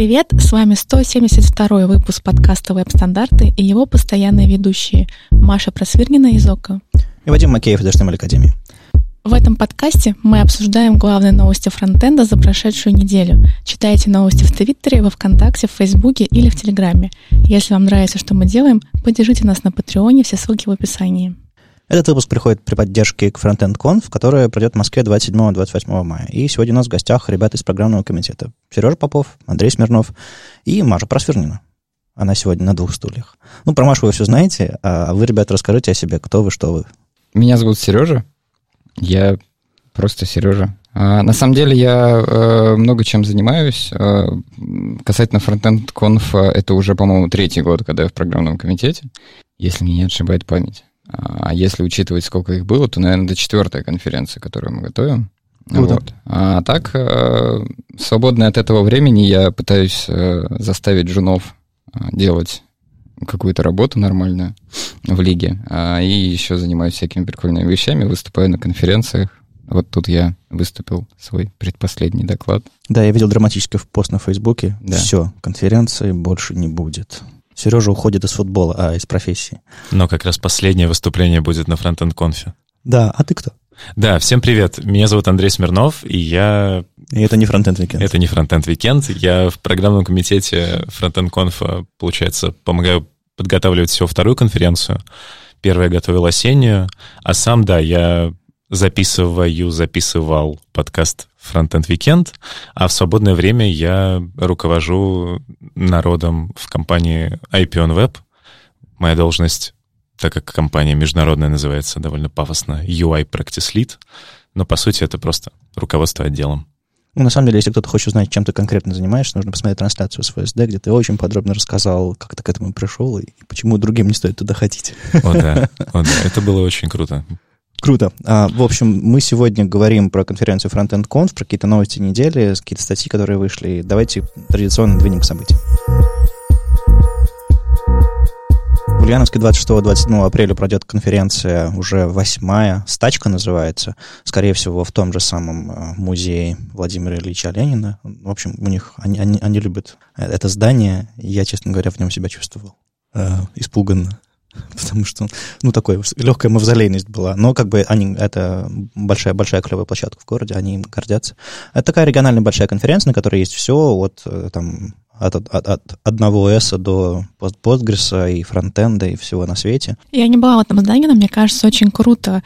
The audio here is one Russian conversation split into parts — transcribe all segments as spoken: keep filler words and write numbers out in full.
Привет, с вами сто семьдесят второй выпуск подкаста «Веб-стандарты» и его постоянные ведущие Маша Просвирнина из Ока и Вадим Макеев из эйч ти эм эль Академии. В этом подкасте мы обсуждаем главные новости фронтенда за прошедшую неделю. Читайте новости в Твиттере, во Вконтакте, в Фейсбуке или в Телеграме. Если вам нравится, что мы делаем, поддержите нас на Патреоне, все ссылки в описании. Этот выпуск приходит при поддержке к Frontend Conf, которая пройдет в Москве двадцать седьмого — двадцать восьмого мая. И сегодня у нас в гостях ребята из программного комитета. Сережа Попов, Андрей Смирнов и Маша Просвирнина. Она сегодня на двух стульях. Ну, про Машу вы все знаете, а вы, ребята, расскажите о себе, кто вы, что вы. Меня зовут Сережа. Я просто Сережа. А, на самом деле я а, много чем занимаюсь. А, касательно Frontend Conf, это уже, по-моему, третий год, когда я в программном комитете, если меня не отшибает память. А если учитывать, сколько их было, то, наверное, это четвертая конференция, которую мы готовим. Вот. А так, свободное от этого времени, я пытаюсь заставить джунов делать какую-то работу нормальную в лиге. И еще занимаюсь всякими прикольными вещами, выступаю на конференциях. Вот тут я выступил свой предпоследний доклад. Да, я видел драматический пост на Фейсбуке. Да. Все, конференции больше не будет. Сережа уходит из футбола, а из профессии. Но как раз последнее выступление будет на Frontend Conf. Да, а ты кто? Да, всем привет. Меня зовут Андрей Смирнов, и я... И это не Frontend Weekend. Это не Frontend Weekend. Я в программном комитете Frontend Conf, получается, помогаю подготавливать всего вторую конференцию. Первая готовил осеннюю. А сам, да, я записываю, записывал подкаст Frontend Weekend, а в свободное время я руковожу народом в компании ай пи он веб. Моя должность, так как компания международная называется довольно пафосно, ю ай Practice Lead, но по сути это просто руководство отделом. Ну, на самом деле, если кто-то хочет узнать, чем ты конкретно занимаешься, нужно посмотреть трансляцию с ФСД, где ты очень подробно рассказал, как ты к этому пришел и почему другим не стоит туда ходить. О да, о да, это было очень круто. Круто. А, в общем, мы сегодня говорим про конференцию Frontend Conf, про какие-то новости недели, какие-то статьи, которые вышли. Давайте традиционно двинем к событиям. В Ульяновске двадцать шестого — двадцать седьмого апреля пройдет конференция уже восьмая, «Стачка» называется, скорее всего, в том же самом музее Владимира Ильича Ленина. В общем, у них они, они, они любят это здание, я, честно говоря, в нем себя чувствовал э, испуганно. Потому что, ну, такой, легкая мавзолейность была. Но как бы они, это большая-большая клевая площадка в городе, они им гордятся. Это такая региональная большая конференция, на которой есть все, от, там, от, от, от одного эса до постгресса и фронтенда и всего на свете. Я не была в этом здании, но мне кажется, очень круто.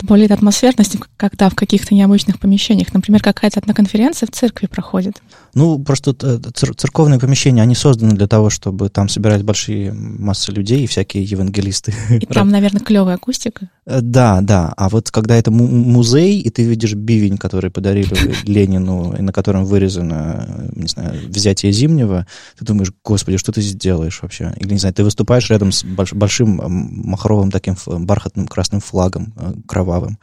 Более атмосферности, когда в каких-то необычных помещениях. Например, какая-то одна конференция в церкви проходит. Ну, просто цер- церковные помещения, они созданы для того, чтобы там собирать большие массы людей и всякие евангелисты. И там, наверное, клевая акустика. Да, да. А вот когда это музей, и ты видишь бивень, который подарили Ленину, и на котором вырезано, не знаю, «Взятие Зимнего», ты думаешь, господи, что ты сделаешь вообще? Или, не знаю, ты выступаешь рядом с большим махровым таким бархатным красным флагом, кровавым,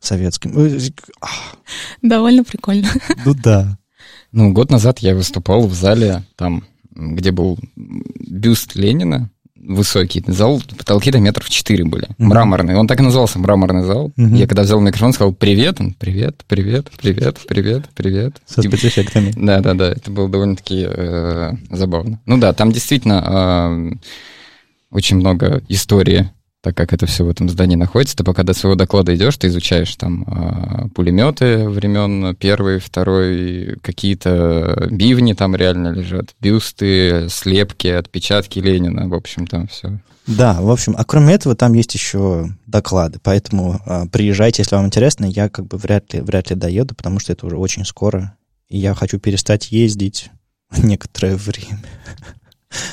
советским. Довольно прикольно. Ну да. Ну, год назад я выступал в зале, там, где был бюст Ленина, высокий зал, потолки до метров четыре были, mm-hmm. мраморный. Он так и назывался, мраморный зал. Mm-hmm. Я когда взял микрофон, сказал «Привет», он «Привет, привет, привет, привет, привет». Со спецэффектами. Да-да-да, это было довольно-таки э, забавно. Ну да, там действительно э, очень много истории, так как это все в этом здании находится. Ты пока до своего доклада идешь, ты изучаешь там пулеметы времен первой, второй, какие-то бивни там реально лежат, бюсты, слепки, отпечатки Ленина, в общем, там все. Да, в общем, а кроме этого там есть еще доклады, поэтому а, приезжайте, если вам интересно, я как бы вряд ли, вряд ли доеду, потому что это уже очень скоро, и я хочу перестать ездить некоторое время.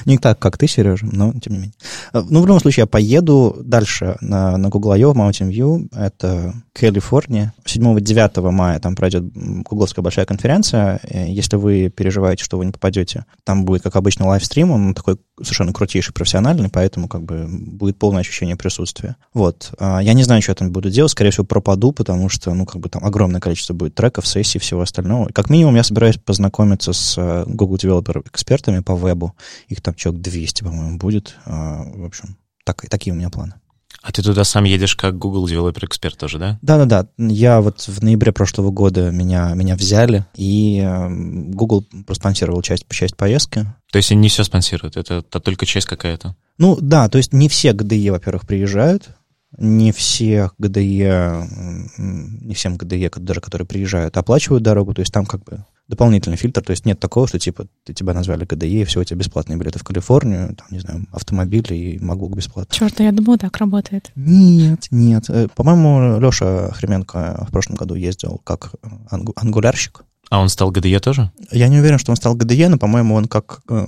Не так, как ты, Сережа, но тем не менее. Ну, в любом случае, я поеду дальше на, на Google ай о в Mountain View. Это Калифорния. седьмого — девятого мая там пройдет гугловская большая конференция. Если вы переживаете, что вы не попадете, там будет, как обычно, лайвстрим. Он такой совершенно крутейший, профессиональный, поэтому как бы будет полное ощущение присутствия. Вот. Я не знаю, что я там буду делать. Скорее всего, пропаду, потому что, ну, как бы там огромное количество будет треков, сессий, всего остального. Как минимум, я собираюсь познакомиться с Google Developer Expert'ами по вебу. Их там человек двести, по-моему, будет. В общем, так, такие у меня планы. А ты туда сам едешь как Google Developer Expert тоже, да? Да-да-да. Я вот в ноябре прошлого года меня, меня взяли, и Google проспонсировал часть, часть поездки. То есть они не все спонсируют, это, это только часть какая-то? Ну да, то есть не все ГДЕ, во-первых, приезжают, не все ГДЕ, не всем ГДЕ, даже которые приезжают, оплачивают дорогу, то есть там как бы дополнительный фильтр, то есть нет такого, что типа ты, тебя назвали ГДЕ, и все, у тебя бесплатные билеты в Калифорнию, там, не знаю, автомобили и MacBook бесплатно. Черт, я думала, так работает. Нет, нет. По-моему, Леша Хременко в прошлом году ездил как ангу- ангулярщик. А он стал ГДЕ тоже? Я не уверен, что он стал ГДЕ, но, по-моему, он как э,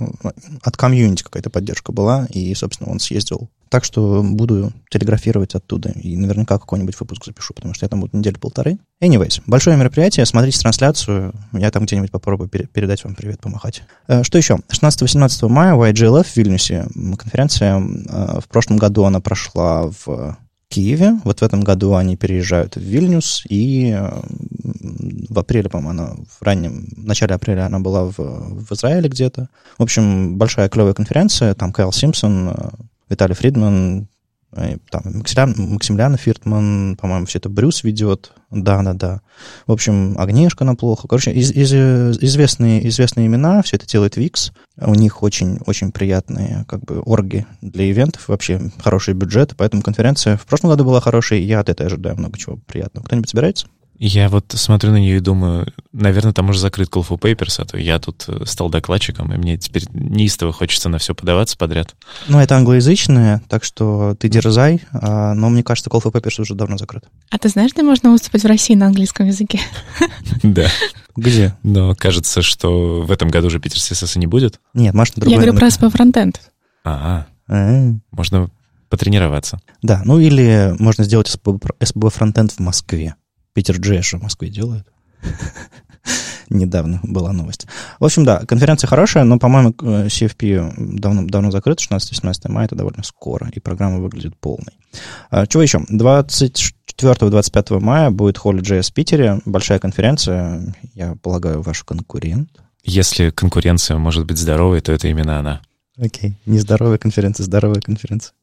от комьюнити какая-то поддержка была, и, собственно, он съездил. Так что буду телеграфировать оттуда, и наверняка какой-нибудь выпуск запишу, потому что я там буду недели-полторы. Anyways, большое мероприятие, смотрите трансляцию, я там где-нибудь попробую пере- передать вам привет, помахать. Э, что еще? шестнадцатого-семнадцатого мая в ай джи эл эф в Вильнюсе конференция. Э, в прошлом году она прошла в Киеве, вот в этом году они переезжают в Вильнюс, и в апреле, по-моему, она в раннем, в начале апреля она была в, в Израиле где-то. В общем, большая клевая конференция, там Кайл Симпсон, Виталий Фридман, там Максимилиан, Максимилиан Фиртман, по-моему, все это Брюс ведет, да-да-да. В общем, Агнешка наплохо. Короче, из, из, известные, известные имена, все это делает Викс. У них очень-очень приятные как бы орги для ивентов, вообще хорошие бюджеты, поэтому конференция в прошлом году была хорошей, я от этой ожидаю много чего приятного. Кто-нибудь собирается? Я вот смотрю на нее и думаю, наверное, там уже закрыт Call for Papers, а то я тут стал докладчиком, и мне теперь неистово хочется на все подаваться подряд. Ну, это англоязычное, так что ты дерзай, но мне кажется, Call for Papers уже давно закрыт. А ты знаешь, где можно выступать в России на английском языке? Да. Где? Но кажется, что в этом году уже Питер си эс эс не будет. Нет, Маша на другой. Я говорю про эс пи эф Frontend. А, можно потренироваться. Да, ну или можно сделать эс пи эф Frontend в Москве. Питер Джейш в Москве делают. Недавно была новость. В общем, да, конференция хорошая, но, по-моему, си эф пи давно, давно закрыта, шестнадцатого-семнадцатого мая, это довольно скоро, и программа выглядит полной. А, чего еще? двадцать четвёртого-двадцать пятого мая будет HolyJS в Питере, большая конференция, я полагаю, ваш конкурент. Если конкуренция может быть здоровой, то это именно она. Окей, okay. Нездоровая конференция, здоровая конференция.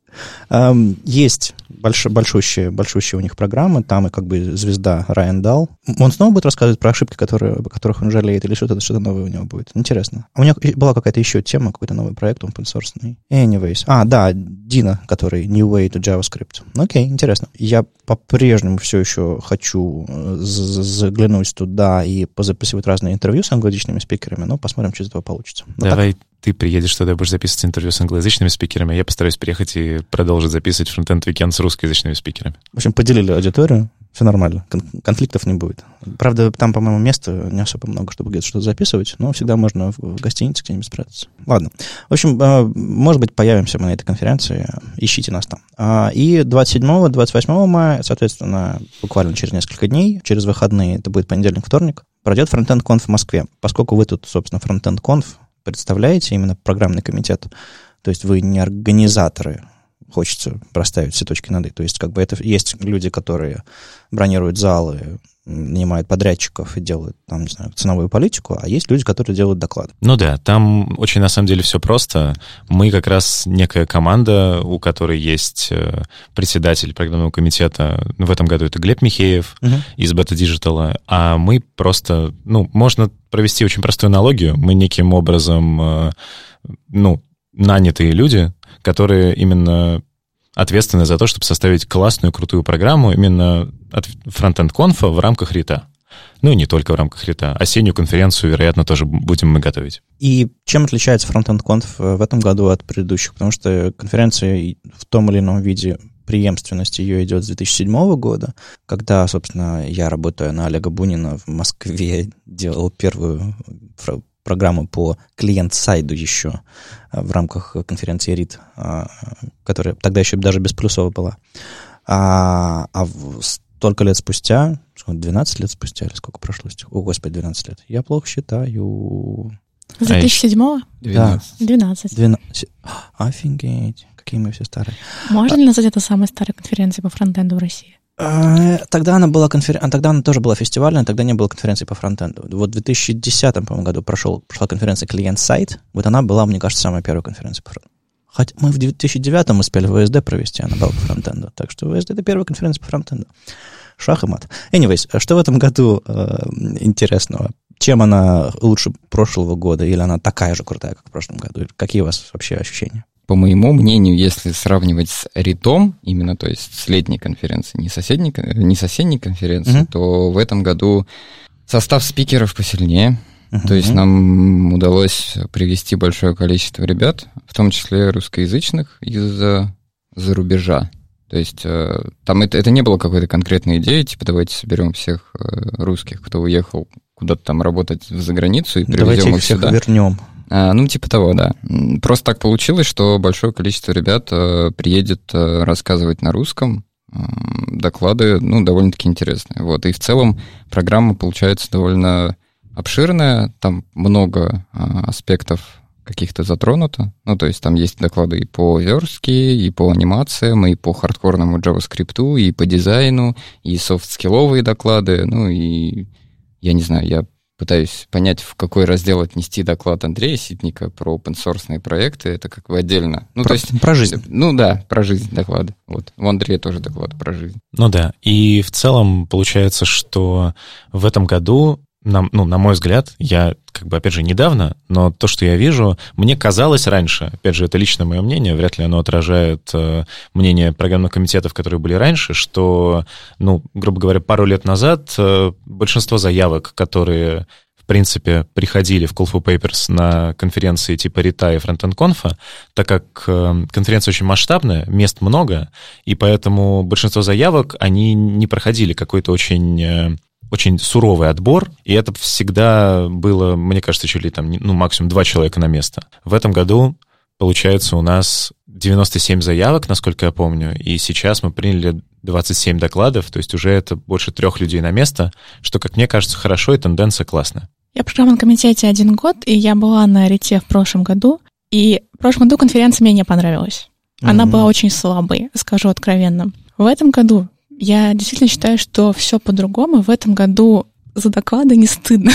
Есть больш, большущие, большущие у них программы, там и как бы звезда Райан Далл. Он снова будет рассказывать про ошибки, которые, о которых он жалеет, или что-то, что-то новое у него будет. Интересно. У него была какая-то еще тема, какой-то новый проект, он open-source. Anyways. А, да, Дина, который New Way to JavaScript. Окей, интересно. Я по-прежнему все еще хочу заглянуть туда и позаписывать разные интервью с англоязычными спикерами, но посмотрим, что из этого получится. Но давай так... ты приедешь туда, будешь записывать интервью с англоязычными спикерами, я постараюсь приехать и продолжит записывать Frontend Weekend с русскоязычными спикерами. В общем, поделили аудиторию, все нормально, кон- конфликтов не будет. Правда, там, по-моему, места не особо много, чтобы где-то что-то записывать, но всегда можно в, в гостинице где-нибудь спрятаться. Ладно. В общем, может быть, появимся мы на этой конференции, ищите нас там. И двадцать седьмого-двадцать восьмого мая, соответственно, буквально через несколько дней, через выходные, это будет понедельник-вторник, пройдет Frontend Conf в Москве. Поскольку вы тут, собственно, Frontend Conf представляете, именно программный комитет, то есть вы не организаторы, хочется проставить все точки над «и». То есть, как бы это есть люди, которые бронируют залы, нанимают подрядчиков и делают, там, не знаю, ценовую политику, а есть люди, которые делают доклад. Ну да, там очень, на самом деле, все просто. Мы как раз некая команда, у которой есть председатель программного комитета, в этом году это Глеб Михеев uh-huh. из Beta Digital, а мы просто, ну, можно провести очень простую аналогию. Мы неким образом, ну, нанятые люди, которые именно ответственны за то, чтобы составить классную, крутую программу именно от фронтенд-конфа в рамках рита. Ну и не только в рамках рита. Осеннюю конференцию, вероятно, тоже будем мы готовить. И чем отличается фронтенд-конф в этом году от предыдущих? Потому что конференция в том или ином виде, преемственность ее идет с две тысячи седьмого года, когда, собственно, я, работая на Олега Бунина в Москве, делал первую программу по клиент-сайду еще в рамках конференции РИТ, которая тогда еще даже без плюсова была. А, а столько лет спустя, двенадцать лет спустя, или сколько прошло? О, Господи, двенадцать лет. Я плохо считаю. С две тысячи седьмого? Да. двенадцать. двенадцать. Офигеть, какие мы все старые. Можно ли назвать это самой старой конференцией по фронтенду в России? Тогда она была конферен... тогда она тоже была фестивальная, тогда не было конференции по фронтенду. Вот в две тысячи десятом, по-моему, году прошел, прошла конференция «Клиент-сайт». Вот она была, мне кажется, самая первая конференция по фронтенду. Хотя мы в две тысячи девятом успели ВСД провести, она была по фронтенду. Так что ВСД — это первая конференция по фронтенду. Шах и мат. Anyways, что в этом году э, интересного? Чем она лучше прошлого года? Или она такая же крутая, как в прошлом году? Какие у вас вообще ощущения? По моему мнению, если сравнивать с Ритом, именно, то есть с летней конференции, не с осенней, не с осенней конференции, mm-hmm. то в этом году состав спикеров посильнее. Uh-huh. То есть нам удалось привести большое количество ребят, в том числе русскоязычных, из-за за рубежа. То есть э, там это, это не было какой-то конкретной идеей, типа давайте соберем всех э, русских, кто уехал куда-то там работать за границу и привезем давайте их, их сюда. Давайте их вернем. А, ну, типа того, да. Просто так получилось, что большое количество ребят э, приедет э, рассказывать на русском. Доклады, ну, довольно-таки интересные. Вот. И в целом программа получается довольно обширная, там много а, аспектов каких-то затронуто. Ну, то есть там есть доклады и по верстке, и по анимациям, и по хардкорному JavaScript, и по дизайну, и софт-скилловые доклады. Ну, и я не знаю, я пытаюсь понять, в какой раздел отнести доклад Андрея Ситника про open-sourceные проекты. Это как бы отдельно. Ну, про, то есть, про жизнь. Ну да, про жизнь доклады. Вот. У Андрея тоже доклад про жизнь. Ну да. И в целом получается, что в этом году На, ну, на мой взгляд, я, как бы, опять же, недавно, но то, что я вижу, мне казалось раньше, опять же, это лично мое мнение, вряд ли оно отражает э, мнение программных комитетов, которые были раньше, что, ну, грубо говоря, пару лет назад э, большинство заявок, которые, в принципе, приходили в Call for Papers на конференции типа Рита и Frontend Conf, так как э, конференция очень масштабная, мест много, и поэтому большинство заявок, они не проходили какой-то очень... Э, очень суровый отбор, и это всегда было, мне кажется, чуть ли там, ну, максимум два человека на место. В этом году, получается, у нас девяносто семь заявок, насколько я помню, и сейчас мы приняли двадцать семь докладов, то есть уже это больше трех людей на место, что, как мне кажется, хорошо, и тенденция классная. Я в программном комитете один год, и я была на Рите в прошлом году, и в прошлом году конференция мне не понравилась. Она mm-hmm. была очень слабой, скажу откровенно. В этом году я действительно считаю, что все по-другому. В этом году за доклады не стыдно.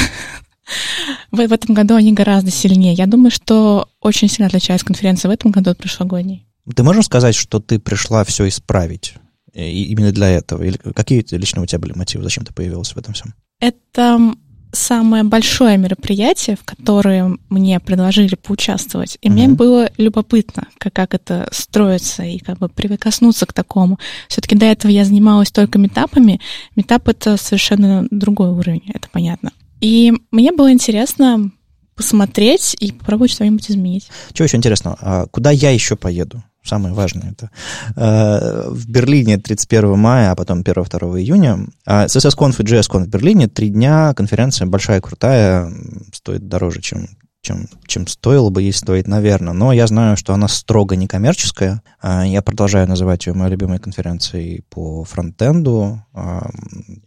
в, в этом году они гораздо сильнее. Я думаю, что очень сильно отличается конференция в этом году от прошлогодней. Ты можешь сказать, что ты пришла все исправить и именно для этого? Или какие лично у тебя были мотивы? Зачем ты появилась в этом всем? Это самое большое мероприятие, в котором мне предложили поучаствовать. И mm-hmm. мне было любопытно, как, как это строится, и как бы прикоснуться к такому. Все-таки до этого я занималась только митапами. Митап — это совершенно другой уровень, это понятно. И мне было интересно посмотреть и попробовать что-нибудь изменить. Чего еще интересного? Куда я еще поеду? Самое важное это. В Берлине тридцать первого мая, а потом первого-второго июня. си эс эс Conf и джей эс Conf в Берлине. Три дня, конференция большая, крутая, стоит дороже, чем, чем, чем стоило бы ей стоить, наверное. Но я знаю, что она строго некоммерческая. Я продолжаю называть ее моей любимой конференцией по фронтенду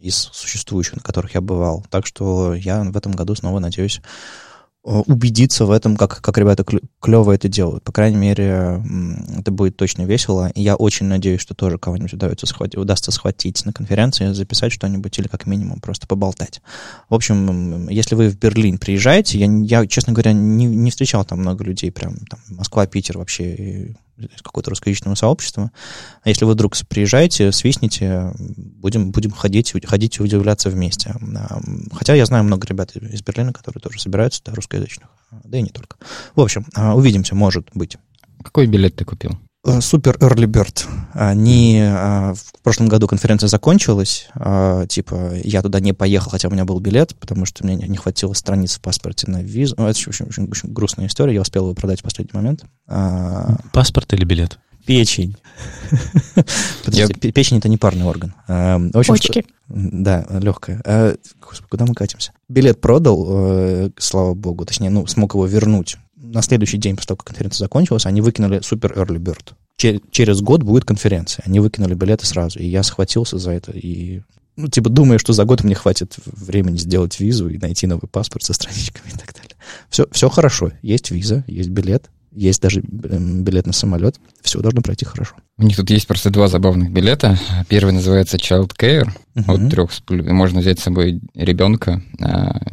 из существующих, на которых я бывал. Так что я в этом году снова надеюсь убедиться в этом, как, как ребята клево это делают. По крайней мере, это будет точно весело. И я очень надеюсь, что тоже кого-нибудь удастся схватить, удастся схватить на конференции, записать что-нибудь или как минимум просто поболтать. В общем, если вы в Берлин приезжаете, я, я честно говоря, не, не встречал там много людей, прям там Москва, Питер вообще из какого-то русскоязычного сообщества. А если вы вдруг приезжаете, свистните, будем, будем ходить, ходить и удивляться вместе. Хотя я знаю много ребят из Берлина, которые тоже собираются, да, русскоязычных, да и не только. В общем, увидимся, может быть. Какой билет ты купил? Супер Early Bird. Они, в прошлом году конференция закончилась, типа я туда не поехал, хотя у меня был билет, потому что мне не хватило страниц в паспорте на визу. Ну, это очень, очень, очень грустная история, я успел его продать в последний момент. Паспорт или билет? Печень. Печень — это не парный орган. Почки. Да, легкая. Куда мы катимся? Билет продал, слава богу, точнее, ну, смог его вернуть. На следующий день, после того, как конференция закончилась, они выкинули супер early bird. Чер- через год будет конференция. Они выкинули билеты сразу. И я схватился за это. И, ну, типа, думаю, что за год мне хватит времени сделать визу и найти новый паспорт со страничками и так далее. Все, все хорошо. Есть виза, есть билет, есть даже билет на самолет. Все должно пройти хорошо. У них тут есть просто два забавных билета. Первый называется Child Care. Uh-huh. От трех с половиной. Можно взять с собой ребенка.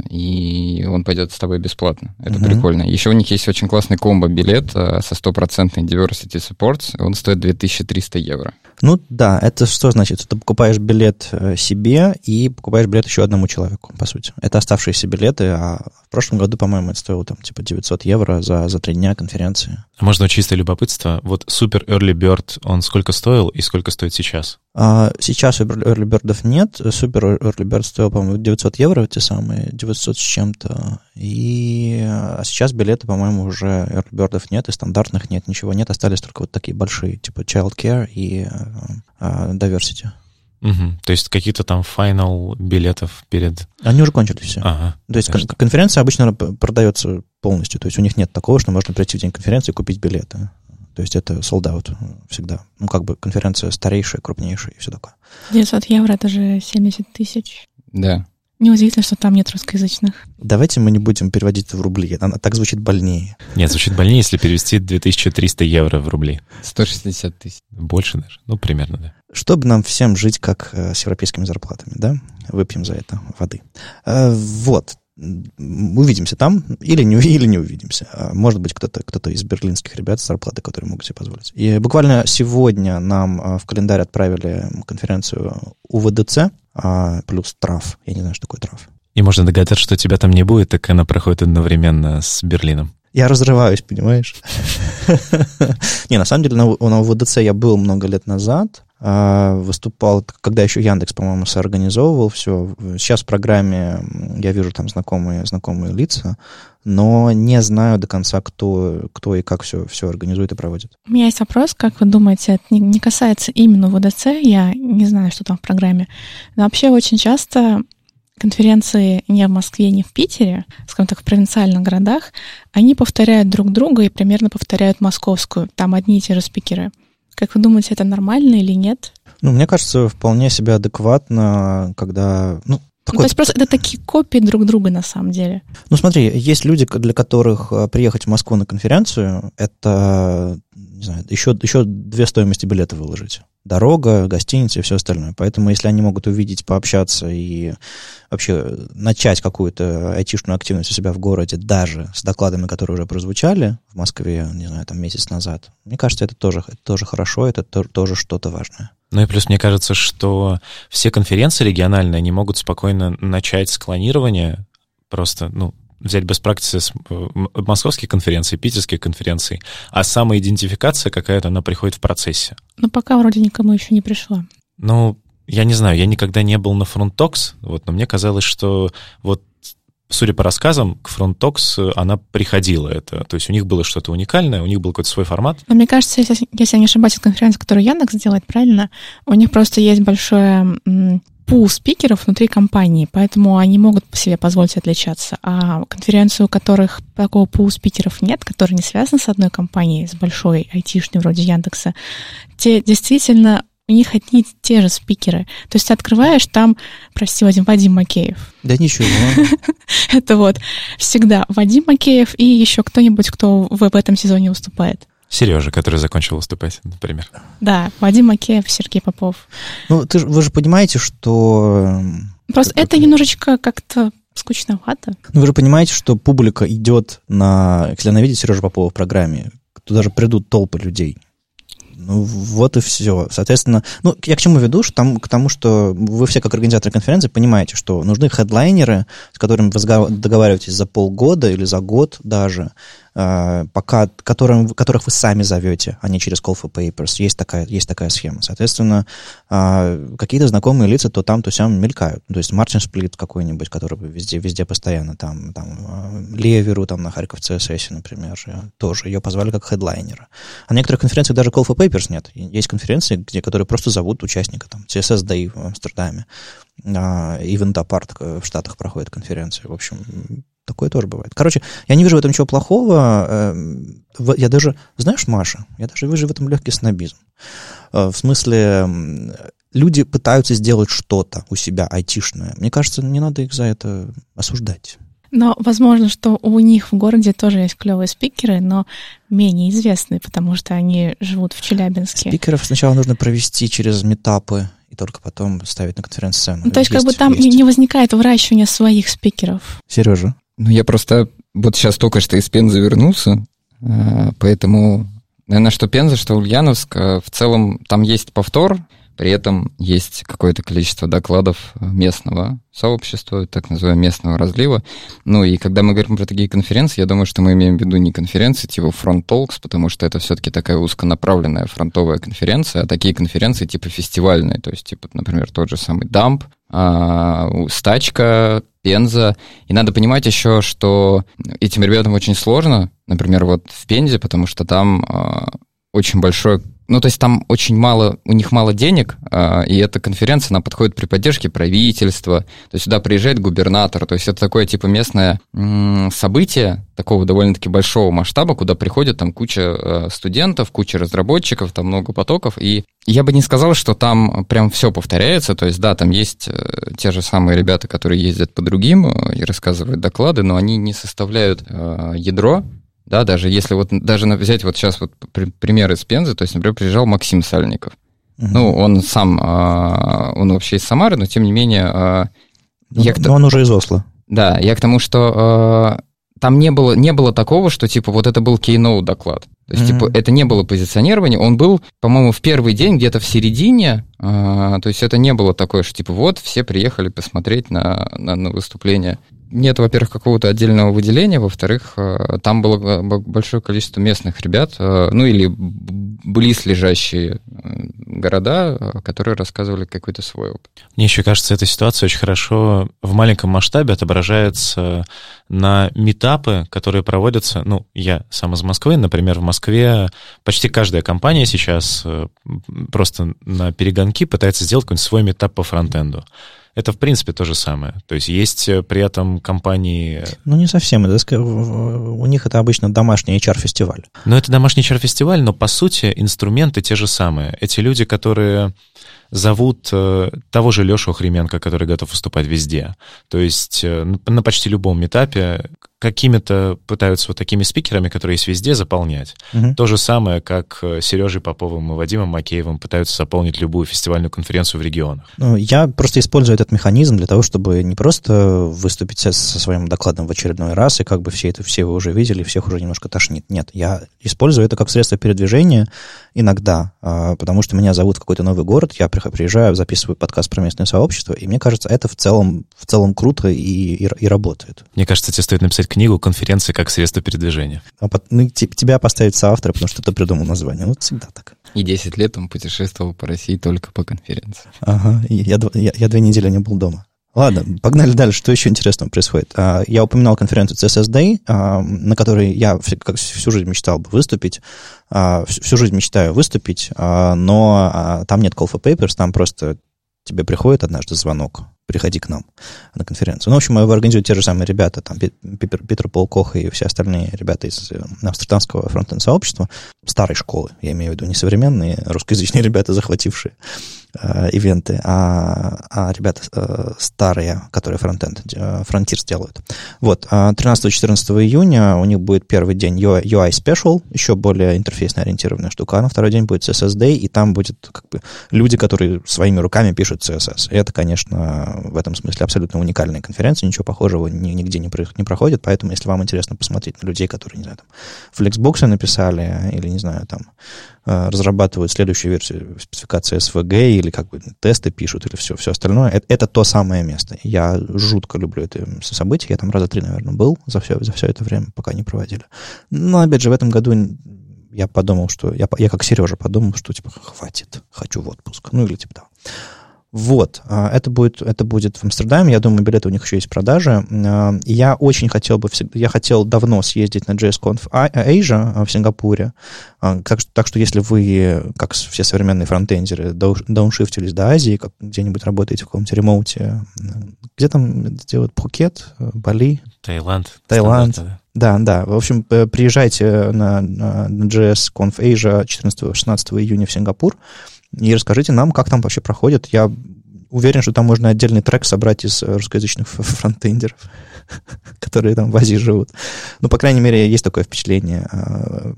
и он пойдет с тобой бесплатно. Это uh-huh. прикольно. Еще у них есть очень классный комбо-билет со стопроцентной diversity supports. Он стоит две тысячи триста евро. Ну да, это что значит? Ты покупаешь билет себе и покупаешь билет еще одному человеку, по сути. Это оставшиеся билеты, а в прошлом году, по-моему, это стоило там типа девятьсот евро за, за три дня конференции. Можно чистое любопытство. Вот Super Early Bird, он сколько стоил и сколько стоит сейчас? Сейчас Early Bird'ов нет. Super Early Bird стоил, по-моему, девятьсот евро, те самые, девятьсот с чем-то. И а сейчас билеты, по-моему, уже Early Bird'ов нет, и стандартных нет, ничего нет. Остались только вот такие большие, типа Childcare и uh, Diversity. Угу. То есть какие-то там финал билетов перед... Они уже кончились все. Ага, то есть кон- конференция обычно продается полностью. То есть у них нет такого, что можно прийти в день конференции и купить билеты. То есть это sold out всегда. Ну, как бы конференция старейшая, крупнейшая и все такое. девятьсот евро — это же семьдесят тысяч. Да. Неудивительно, что там нет русскоязычных. Давайте мы не будем переводить в рубли. Она так звучит больнее. Нет, звучит больнее, если перевести две тысячи триста евро в рубли. сто шестьдесят тысяч. Больше даже. Ну, примерно, да. Чтобы нам всем жить как э, с европейскими зарплатами, да? Выпьем за это воды. Э, вот. Увидимся там или не, или не увидимся. Может быть, кто-то, кто-то из берлинских ребят с зарплатой, которые могут себе позволить. И буквально сегодня нам в календарь отправили конференцию УВДЦ плюс ТРАФ. Я не знаю, что такое ТРАФ. И можно догадаться, что тебя там не будет, так она проходит одновременно с Берлином. Я разрываюсь, понимаешь? Не, на самом деле на УВДЦ я был много лет назад. Выступал, когда еще Яндекс, по-моему, соорганизовывал все. Сейчас в программе я вижу там знакомые, знакомые лица, но не знаю до конца, кто, кто и как все, все организует и проводит. У меня есть вопрос, как вы думаете, это не, не касается именно ВДЦ, я не знаю, что там в программе, но вообще очень часто конференции не в Москве, не в Питере, скажем так, в провинциальных городах, они повторяют друг друга и примерно повторяют московскую, там одни и те же спикеры. Как вы думаете, это нормально или нет? Ну, мне кажется, вполне себе адекватно, когда... Ну, такой... ну, то есть просто это такие копии друг друга на самом деле. Ну, смотри, есть люди, для которых приехать в Москву на конференцию, это, не знаю, еще, еще две стоимости билета выложить. Дорога, гостиница и все остальное. Поэтому, если они могут увидеть, пообщаться и вообще начать какую-то айтишную активность у себя в городе, даже с докладами, которые уже прозвучали в Москве, не знаю, там месяц назад, мне кажется, это тоже, это тоже хорошо, это тоже что-то важное. Ну и плюс, мне кажется, что все конференции региональные, они могут спокойно начать с клонирования, просто, ну, взять best practices московских конференций, питерских конференций, а самоидентификация какая-то, она приходит в процессе. Но пока вроде никому еще не пришла. Ну, я не знаю, я никогда не был на Front Talks, вот, но мне казалось, что вот, судя по рассказам, к Front Talks она приходила. Это, то есть у них было что-то уникальное, у них был какой-то свой формат. Но мне кажется, если, если я не ошибаюсь, это конференция, которую Яндекс делает, правильно, у них просто есть большое... М- пул спикеров внутри компании, поэтому они могут себе позволить отличаться. А конференции, у которых такого пул спикеров нет, которые не связаны с одной компанией, с большой айтишной вроде Яндекса, те действительно у них одни и те же спикеры. То есть ты открываешь там, прости, Вадим, Вадим Макеев. Да ничего. Это вот всегда Вадим Макеев и еще кто-нибудь, кто в этом сезоне выступает. Сережа, который закончил выступать, например. Да, Вадим Макеев, Сергей Попов. Ну, ты, вы же понимаете, что... Просто это немножечко как-то скучновато. Ну, вы же понимаете, что публика идет на... Если она видит Сережу Попова в программе, туда же придут толпы людей. Ну, вот и все. Соответственно, ну, я к чему веду? Что там, к тому, что вы все, как организаторы конференции, понимаете, что нужны хедлайнеры, с которыми вы договариваетесь за полгода или за год даже, пока, которым, которых вы сами зовете, а не через Call for Papers. Есть такая, есть такая схема. Соответственно, какие-то знакомые лица то там, то сям мелькают. То есть Мартин Сплитт какой-нибудь, который везде, везде постоянно. Там, там Леа Веру там, на Харьков си эс эс, например, тоже. Ее позвали как хедлайнера. А на некоторых конференциях даже Call for Papers нет. Есть конференции, где, которые просто зовут участника. Там, си эс эс Day в Амстердаме. Event Apart в Штатах проходит конференция. В общем... Такое тоже бывает. Короче, я не вижу в этом ничего плохого. Я даже, знаешь, Маша, я даже вижу в этом легкий снобизм. В смысле, люди пытаются сделать что-то у себя айтишное. Мне кажется, не надо их за это осуждать. Но, возможно, что у них в городе тоже есть клевые спикеры, но менее известные, потому что они живут в Челябинске. Спикеров сначала нужно провести через митапы и только потом ставить на конференц-сцену. Ну, то есть, есть, как бы там есть. Не возникает выращивания своих спикеров. Сережа? Ну, я просто вот сейчас только что из Пензы вернулся, поэтому, наверное, что Пенза, что Ульяновск, в целом там есть повтор, при этом есть какое-то количество докладов местного сообщества, так называемого местного разлива. Ну и когда мы говорим про такие конференции, я думаю, что мы имеем в виду не конференции типа Front Talks, потому что это все-таки такая узконаправленная фронтовая конференция, а такие конференции типа фестивальные, то есть типа, например, тот же самый Дамп, Стачка, Пенза. И надо понимать еще, что этим ребятам очень сложно, например, вот в Пензе, потому что там очень большое... Ну, то есть там очень мало, у них мало денег, и эта конференция, она подходит при поддержке правительства, то есть сюда приезжает губернатор, то есть это такое типа местное событие такого довольно-таки большого масштаба, куда приходит там куча студентов, куча разработчиков, там много потоков, и я бы не сказал, что там прям все повторяется, то есть да, там есть те же самые ребята, которые ездят по другим и рассказывают доклады, но они не составляют ядро. Да, даже если вот даже взять вот сейчас вот пример из Пензы, то есть, например, приезжал Максим Сальников. Uh-huh. Ну, он сам, он вообще из Самары, но тем не менее... Но, я но он уже из Осло. Да, я к тому, что там не было, не было такого, что типа вот это был keynote-доклад. То есть, uh-huh. типа, это не было позиционирование, он был, по-моему, в первый день, где-то в середине, то есть это не было такое, что типа вот все приехали посмотреть на, на, на выступление. Нет, во-первых, какого-то отдельного выделения, во-вторых, там было большое количество местных ребят, ну или близлежащие города, которые рассказывали какой-то свой опыт. Мне еще кажется, эта ситуация очень хорошо в маленьком масштабе отображается на митапы, которые проводятся, ну, я сам из Москвы, например, в Москве почти каждая компания сейчас просто на перегонки пытается сделать какой-нибудь свой митап по фронтенду. Это, в принципе, то же самое. То есть есть при этом компании... Ну, не совсем. У них это обычно домашний эйч ар-фестиваль. Ну, это домашний эйч ар-фестиваль, но, по сути, инструменты те же самые. Эти люди, которые зовут того же Лешу Хременко, который готов выступать везде. То есть на почти любом митапе какими-то пытаются вот такими спикерами, которые есть везде, заполнять. Угу. То же самое, как Сережей Поповым и Вадимом Макеевым пытаются заполнить любую фестивальную конференцию в регионах. Ну, я просто использую этот механизм для того, чтобы не просто выступить со, со своим докладом в очередной раз, и как бы все это все вы уже видели, всех уже немножко тошнит. Нет, я использую это как средство передвижения иногда, потому что меня зовут в какой-то новый город, я приезжаю, записываю подкаст про местное сообщество, и мне кажется, это в целом, в целом круто и, и, и работает. Мне кажется, тебе стоит написать книгу «Конференции как средство передвижения». А под, ну, т- тебя поставить соавтора, потому что ты придумал название. Вот всегда так. И десять лет он путешествовал по России только по конференции. Ага, я, я, я две недели не был дома. Ладно, погнали дальше, что еще интересного происходит. Я упоминал конференцию си эс эс Day, на которой я как всю жизнь мечтал бы выступить, всю жизнь мечтаю выступить, но там нет call for papers, там просто тебе приходит однажды звонок, приходи к нам на конференцию. Ну, в общем, его организуют те же самые ребята, там Питер Пол Кох и все остальные ребята из амстердамского фронтенд-сообщества, старой школы, я имею в виду, не современные русскоязычные ребята, захватившие ивенты, а, а ребята старые, которые фронтенд, фронтирс делают. Вот, тринадцатого-четырнадцатого июня у них будет первый день ю ай Special, еще более интерфейсно ориентированная штука, а на второй день будет си эс эс Day, и там будут как бы люди, которые своими руками пишут си эс эс. И это, конечно, в этом смысле абсолютно уникальная конференция, ничего похожего нигде не проходит, поэтому, если вам интересно посмотреть на людей, которые, не знаю, там, флексбоксы написали, или, не знаю, там, разрабатывают следующую версию спецификации эс ви джи, или как бы тесты пишут, или все, все остальное. Это, это то самое место. Я жутко люблю это событие. Я там раза три, наверное, был за все, за все это время, пока не проводили. Но, опять же, в этом году я подумал, что... Я, я как Сережа подумал, что, типа, хватит, хочу в отпуск. Ну, или типа того. Да. Вот. Это будет, это будет в Амстердаме. Я думаю, билеты у них еще есть в продаже. Я очень хотел бы... Всегда, я хотел давно съездить на JSConf Asia в Сингапуре. Так что, так что если вы, как все современные фронтендеры, дауншифтились до Азии, как где-нибудь работаете в каком-то ремоуте, где там делают Пхукет, Бали? Таиланд. Таиланд. Да, да. В общем, приезжайте на, на JSConf Asia четырнадцатого-шестнадцатого июня в Сингапур. И расскажите нам, как там вообще проходит. Я уверен, что там можно отдельный трек собрать из русскоязычных фронтендеров, которые там в Азии живут. Ну, по крайней мере, есть такое впечатление.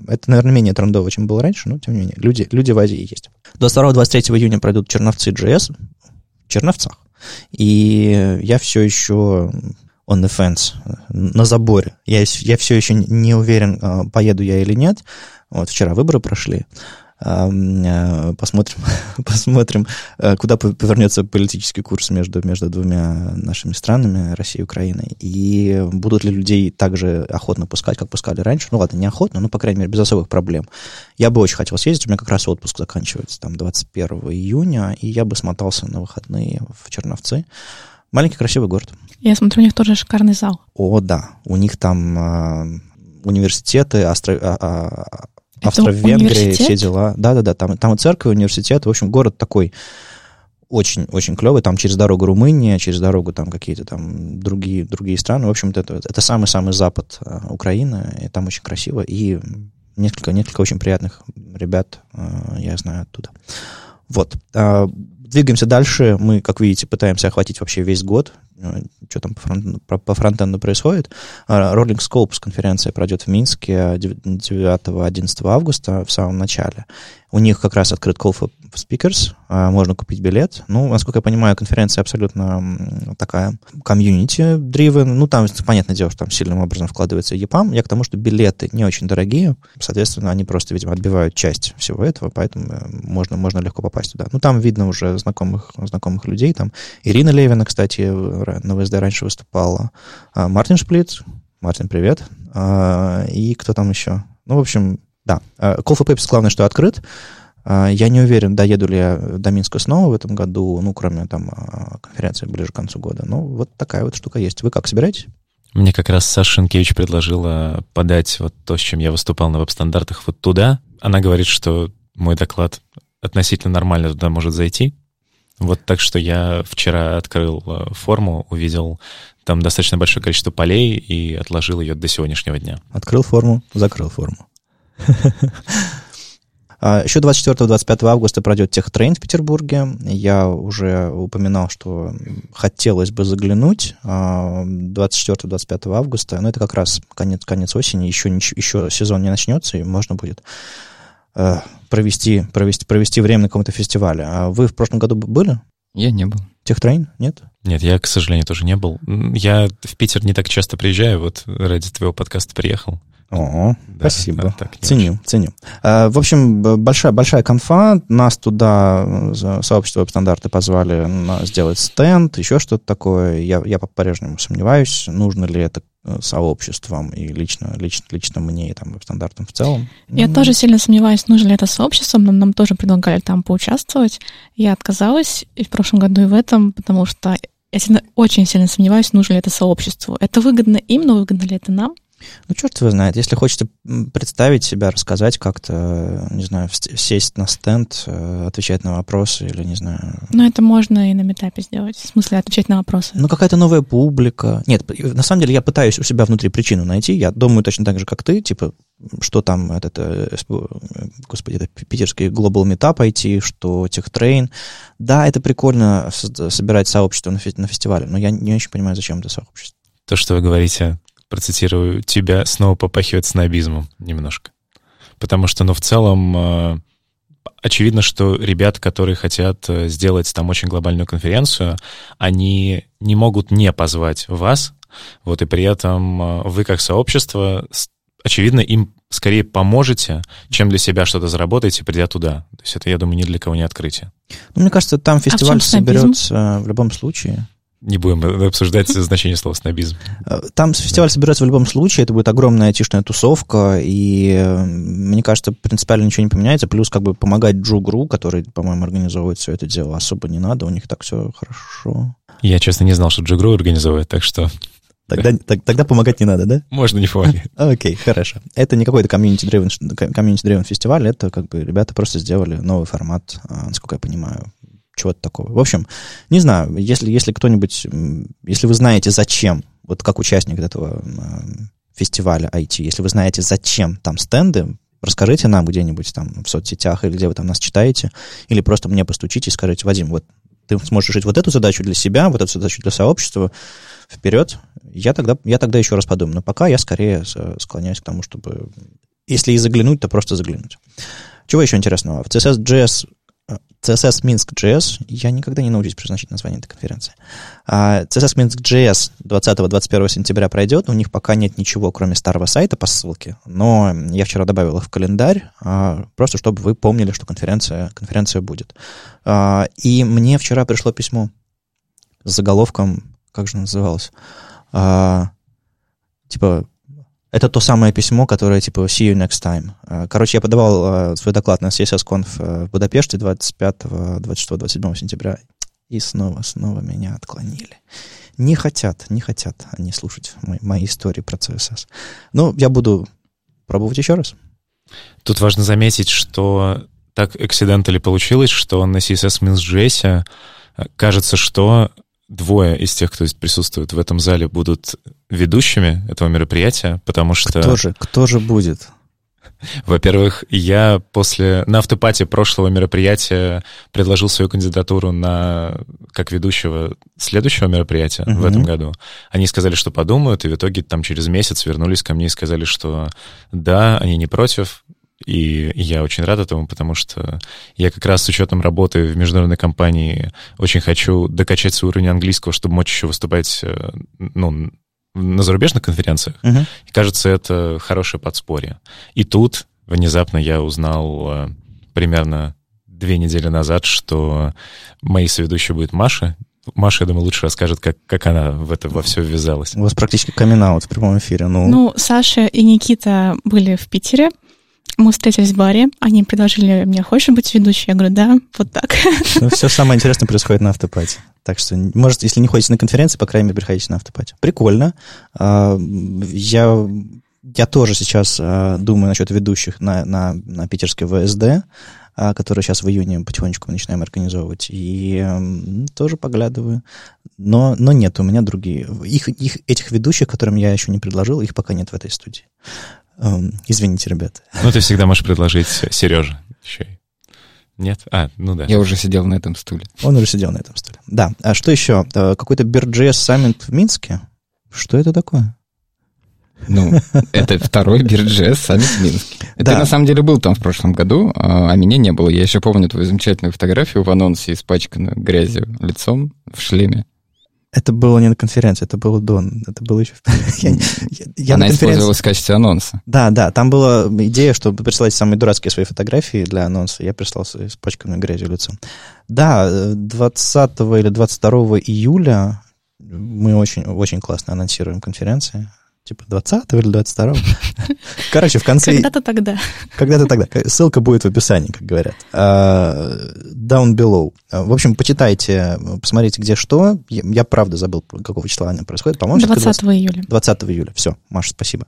Это, наверное, менее трендово, чем было раньше, но, тем не менее, люди, люди в Азии есть. двадцать второго — двадцать третьего июня пройдут черновцы точка джей эс в Черновцах. И я все еще on the fence, на заборе. Я, я все еще не уверен, поеду я или нет. Вот вчера выборы прошли. Посмотрим, посмотрим, куда повернется политический курс между, между двумя нашими странами, Россией и Украиной. И будут ли людей так же охотно пускать, как пускали раньше? Ну ладно, не охотно, но, по крайней мере, без особых проблем. Я бы очень хотел съездить. У меня как раз отпуск заканчивается там двадцать первого июня, и я бы смотался на выходные в Черновцы. Маленький красивый город. Я смотрю, у них тоже шикарный зал. О, да. У них там э, университеты, Астра... А, Австро-Венгрия, все дела. Да-да-да, там, там и церковь, и университет. В общем, город такой очень-очень клевый. Там через дорогу Румыния, через дорогу там какие-то там другие, другие страны. В общем-то, это, это самый-самый запад а, Украины. И там очень красиво. И несколько, несколько очень приятных ребят а, я знаю оттуда. Вот. А, двигаемся дальше. Мы, как видите, пытаемся охватить вообще весь год. Что там по фронтенду, по фронтенду происходит. Rolling Scopes конференция пройдет в Минске девятого-одиннадцатого августа в самом начале. У них как раз открыт call for speakers, можно купить билет. Ну, насколько я понимаю, конференция абсолютно такая community-driven. Ну, там, понятное дело, что там сильным образом вкладывается ЕПАМ. Я к тому, что билеты не очень дорогие. Соответственно, они просто, видимо, отбивают часть всего этого, поэтому можно, можно легко попасть туда. Ну, там видно уже знакомых, знакомых людей. Там Ирина Левина, кстати, на ВСД раньше выступала. А, Мартин Сплитт. Мартин, привет. А, и кто там еще? Ну, в общем, да. Call for Papers, главное, что открыт. А, я не уверен, доеду ли я до Минска снова в этом году, ну, кроме там конференции ближе к концу года. Ну, вот такая вот штука есть. Вы как, собираетесь? Мне как раз Саша Шенкевич предложила подать вот то, с чем я выступал на веб-стандартах, вот туда. Она говорит, что мой доклад относительно нормально туда может зайти. Вот так что я вчера открыл форму, увидел там достаточно большое количество полей и отложил ее до сегодняшнего дня. Открыл форму, закрыл форму. Еще двадцать четвёртого — двадцать пятого августа пройдет техтрейн в Петербурге. Я уже упоминал, что хотелось бы заглянуть двадцать четвёртого — двадцать пятого августа. Но это как раз конец, конец осени, еще, еще сезон не начнется, и можно будет... Провести, провести, провести время на каком-то фестивале. А вы в прошлом году были? Я не был. Техтрейн? Нет? Нет, я, к сожалению, тоже не был. Я в Питер не так часто приезжаю, вот ради твоего подкаста приехал. О, да, спасибо. Да, ценю, очень. ценю. А, в общем, большая, большая конфа. Нас туда, сообщество веб-стандарты, позвали сделать стенд, еще что-то такое. Я, я по-прежнему сомневаюсь, нужно ли это сообществом и лично, лично, лично мне и там веб-стандартам в целом. Я ну, тоже сильно сомневаюсь, нужно ли это сообществом, но нам тоже предлагали там поучаствовать. Я отказалась и в прошлом году, и в этом, потому что я сильно, очень сильно сомневаюсь, нужно ли это сообществу. Это выгодно им, но выгодно ли это нам? Ну, черт его знает. Если хочется представить себя, рассказать как-то, не знаю, сесть на стенд, отвечать на вопросы или, не знаю... Ну, это можно и на митапе сделать, в смысле отвечать на вопросы. Ну, какая-то новая публика. Нет, на самом деле я пытаюсь у себя внутри причину найти. Я думаю точно так же, как ты, типа, что там, это, это, господи, это питерский Global Meetup ай ти, что техтрейн. Да, это прикольно собирать сообщество на фестивале, но я не очень понимаю, зачем это сообщество. То, что вы говорите... процитирую, тебя снова попахивает снобизмом немножко. Потому что, ну, в целом, э, очевидно, что ребят, которые хотят сделать там очень глобальную конференцию, они не могут не позвать вас, вот, и при этом вы, как сообщество, очевидно, им скорее поможете, чем для себя что-то заработаете, придя туда. То есть это, я думаю, ни для кого не открытие. Ну, мне кажется, там фестиваль а в соберется в любом случае. Не будем обсуждать значение слова «снобизм». Там фестиваль соберется в любом случае, это будет огромная айтишная тусовка, и, мне кажется, принципиально ничего не поменяется, плюс как бы помогать Джугру, который, по-моему, организовывает все это дело, особо не надо, у них так все хорошо. Я, честно, не знал, что Джугру организовывает, так что... Тогда, так, тогда помогать не надо, да? Можно не помогать. Окей, okay, хорошо. Это не какой-то community-driven фестиваль, это как бы ребята просто сделали новый формат, насколько я понимаю. Чего-то такого. В общем, не знаю, если, если кто-нибудь, если вы знаете, зачем, вот как участник этого фестиваля ай ти, если вы знаете, зачем там стенды, расскажите нам где-нибудь там в соцсетях или где вы там нас читаете, или просто мне постучите и скажите: Вадим, вот ты сможешь решить вот эту задачу для себя, вот эту задачу для сообщества, вперед. Я тогда, я тогда еще раз подумаю. Но пока я скорее склоняюсь к тому, чтобы... Если и заглянуть, то просто заглянуть. Чего еще интересного? В си эс эс джей эс, си эс эс Минск.js я никогда не научусь произносить название этой конференции. си эс эс Минск.js двадцатого-двадцать первого сентября пройдет. У них пока нет ничего, кроме старого сайта по ссылке. Но я вчера добавил их в календарь, просто чтобы вы помнили, что конференция, конференция будет. И мне вчера пришло письмо с заголовком, как же оно называлось? Типа... Это то самое письмо, которое типа «See you next time». Короче, я подавал свой доклад на си эс эс конф в Будапеште двадцать пятого, двадцать шестого, двадцать седьмого сентября, и снова, снова меня отклонили. Не хотят, не хотят они слушать мои, мои истории про си эс эс. Но я буду пробовать еще раз. Тут важно заметить, что так accidentally получилось, что на си эс эс-джей эс кажется, что... Двое из тех, кто присутствует в этом зале, будут ведущими этого мероприятия, потому что... Кто же? Кто же будет? Во-первых, я после... на автопате прошлого мероприятия предложил свою кандидатуру на... как ведущего следующего мероприятия uh-huh. в этом году. Они сказали, что подумают, и в итоге там через месяц вернулись ко мне и сказали, что да, они не против. И я очень рад этому, потому что я как раз с учетом работы в международной компании очень хочу докачать свой уровень английского, чтобы мочь еще выступать, ну, на зарубежных конференциях. Uh-huh. И кажется, это хорошее подспорье. И тут внезапно я узнал примерно две недели назад, что моей соведущей будет Маша. Маша, я думаю, лучше расскажет, как, как она в это во все ввязалась. У вас практически камин-аут в прямом эфире. Ну... ну, Саша и Никита были в Питере. Мы встретились в баре, они предложили мне, хочешь быть ведущей? Я говорю, да, вот так. Ну, все самое интересное происходит на автопате. Так что, может, если не ходите на конференции, по крайней мере, приходите на автопате. Прикольно. Я, я тоже сейчас думаю насчет ведущих на, на, на питерской вэ эс дэ, которую сейчас в июне потихонечку мы начинаем организовывать. И тоже поглядываю. Но, но нет, у меня другие. Их, их, этих ведущих, которым я еще не предложил, их пока нет в этой студии. Извините, ребята. Ну, ты всегда можешь предложить Сереже еще. Нет? А, ну да. Я уже сидел на этом стуле. Он уже сидел на этом стуле. Да. А что еще? Какой-то Бирджес саммит в Минске? Что это такое? Ну, это второй Бирджес саммит в Минске. Ты на самом деле был там в прошлом году, а меня не было. Я еще помню твою замечательную фотографию в анонсе, испачканную грязью лицом в шлеме. Это было не на конференции, это было до, это было еще... я, я, я Она использовалась в качестве анонса. Да, да, там была идея, что присылать самые дурацкие свои фотографии для анонса, я прислал с испачканной грязью лицом. Да, двадцатого или двадцать второго июля мы очень, очень классно анонсируем конференции, типа двадцатого или двадцать второго. Короче, в конце... Когда-то тогда. Когда-то тогда. Ссылка будет в описании, как говорят. Down below. В общем, почитайте, посмотрите, где что. Я, я правда забыл, какого числа она происходит. По-моему, двадцатого июля. двадцатого июля. Все, Маша, спасибо.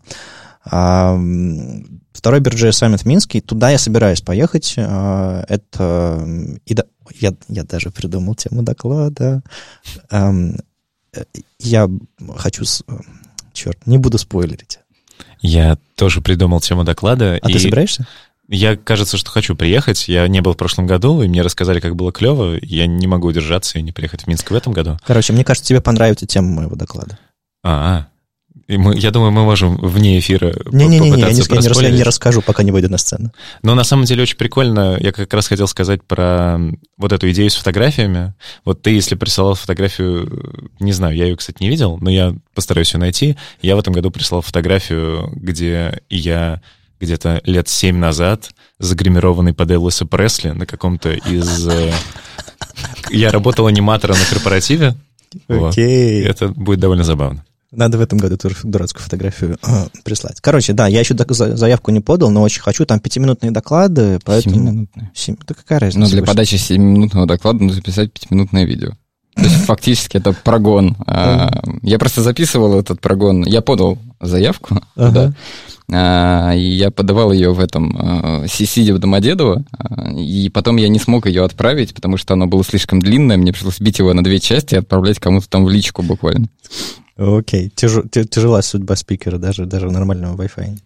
Второй биржевый саммит Минский. Туда я собираюсь поехать. Это... И до... я, я даже придумал тему доклада. Я хочу... Черт, не буду спойлерить. Я тоже придумал тему доклада. А и ты собираешься? Я, кажется, что хочу приехать. Я не был в прошлом году, и мне рассказали, как было клево. Я не могу удержаться и не приехать в Минск в этом году. Короче, мне кажется, тебе понравится тема моего доклада. А-а. И мы, я думаю, мы можем вне эфира не-не-не, попытаться не, проспорить. Не-не-не, я не расскажу, пока не выйду на сцену. Но на самом деле очень прикольно. Я как раз хотел сказать про вот эту идею с фотографиями. Вот ты, если присылал фотографию... Не знаю, я ее, кстати, не видел, но я постараюсь ее найти. Я в этом году прислал фотографию, где я где-то лет семь назад, загримированный под Элвиса Пресли на каком-то из... Я работал аниматором на корпоративе. Окей. Это будет довольно забавно. Надо в этом году тоже дурацкую фотографию э, прислать. Короче, да, я еще заявку не подал, но очень хочу. Там пятиминутные доклады, поэтому... Семиминутные? Сем... Да какая разница? Ну, для подачи семиминутного доклада нужно записать пятиминутное видео. То есть фактически это прогон. Я просто записывал этот прогон. Я подал заявку, да. Я подавал ее в этом сидя в Домодедово, и потом я не смог ее отправить, потому что оно было слишком длинное, мне пришлось бить его на две части и отправлять кому-то там в личку буквально. Окей, Тяж, тяжела судьба спикера, даже, даже нормального Wi-Fi нет.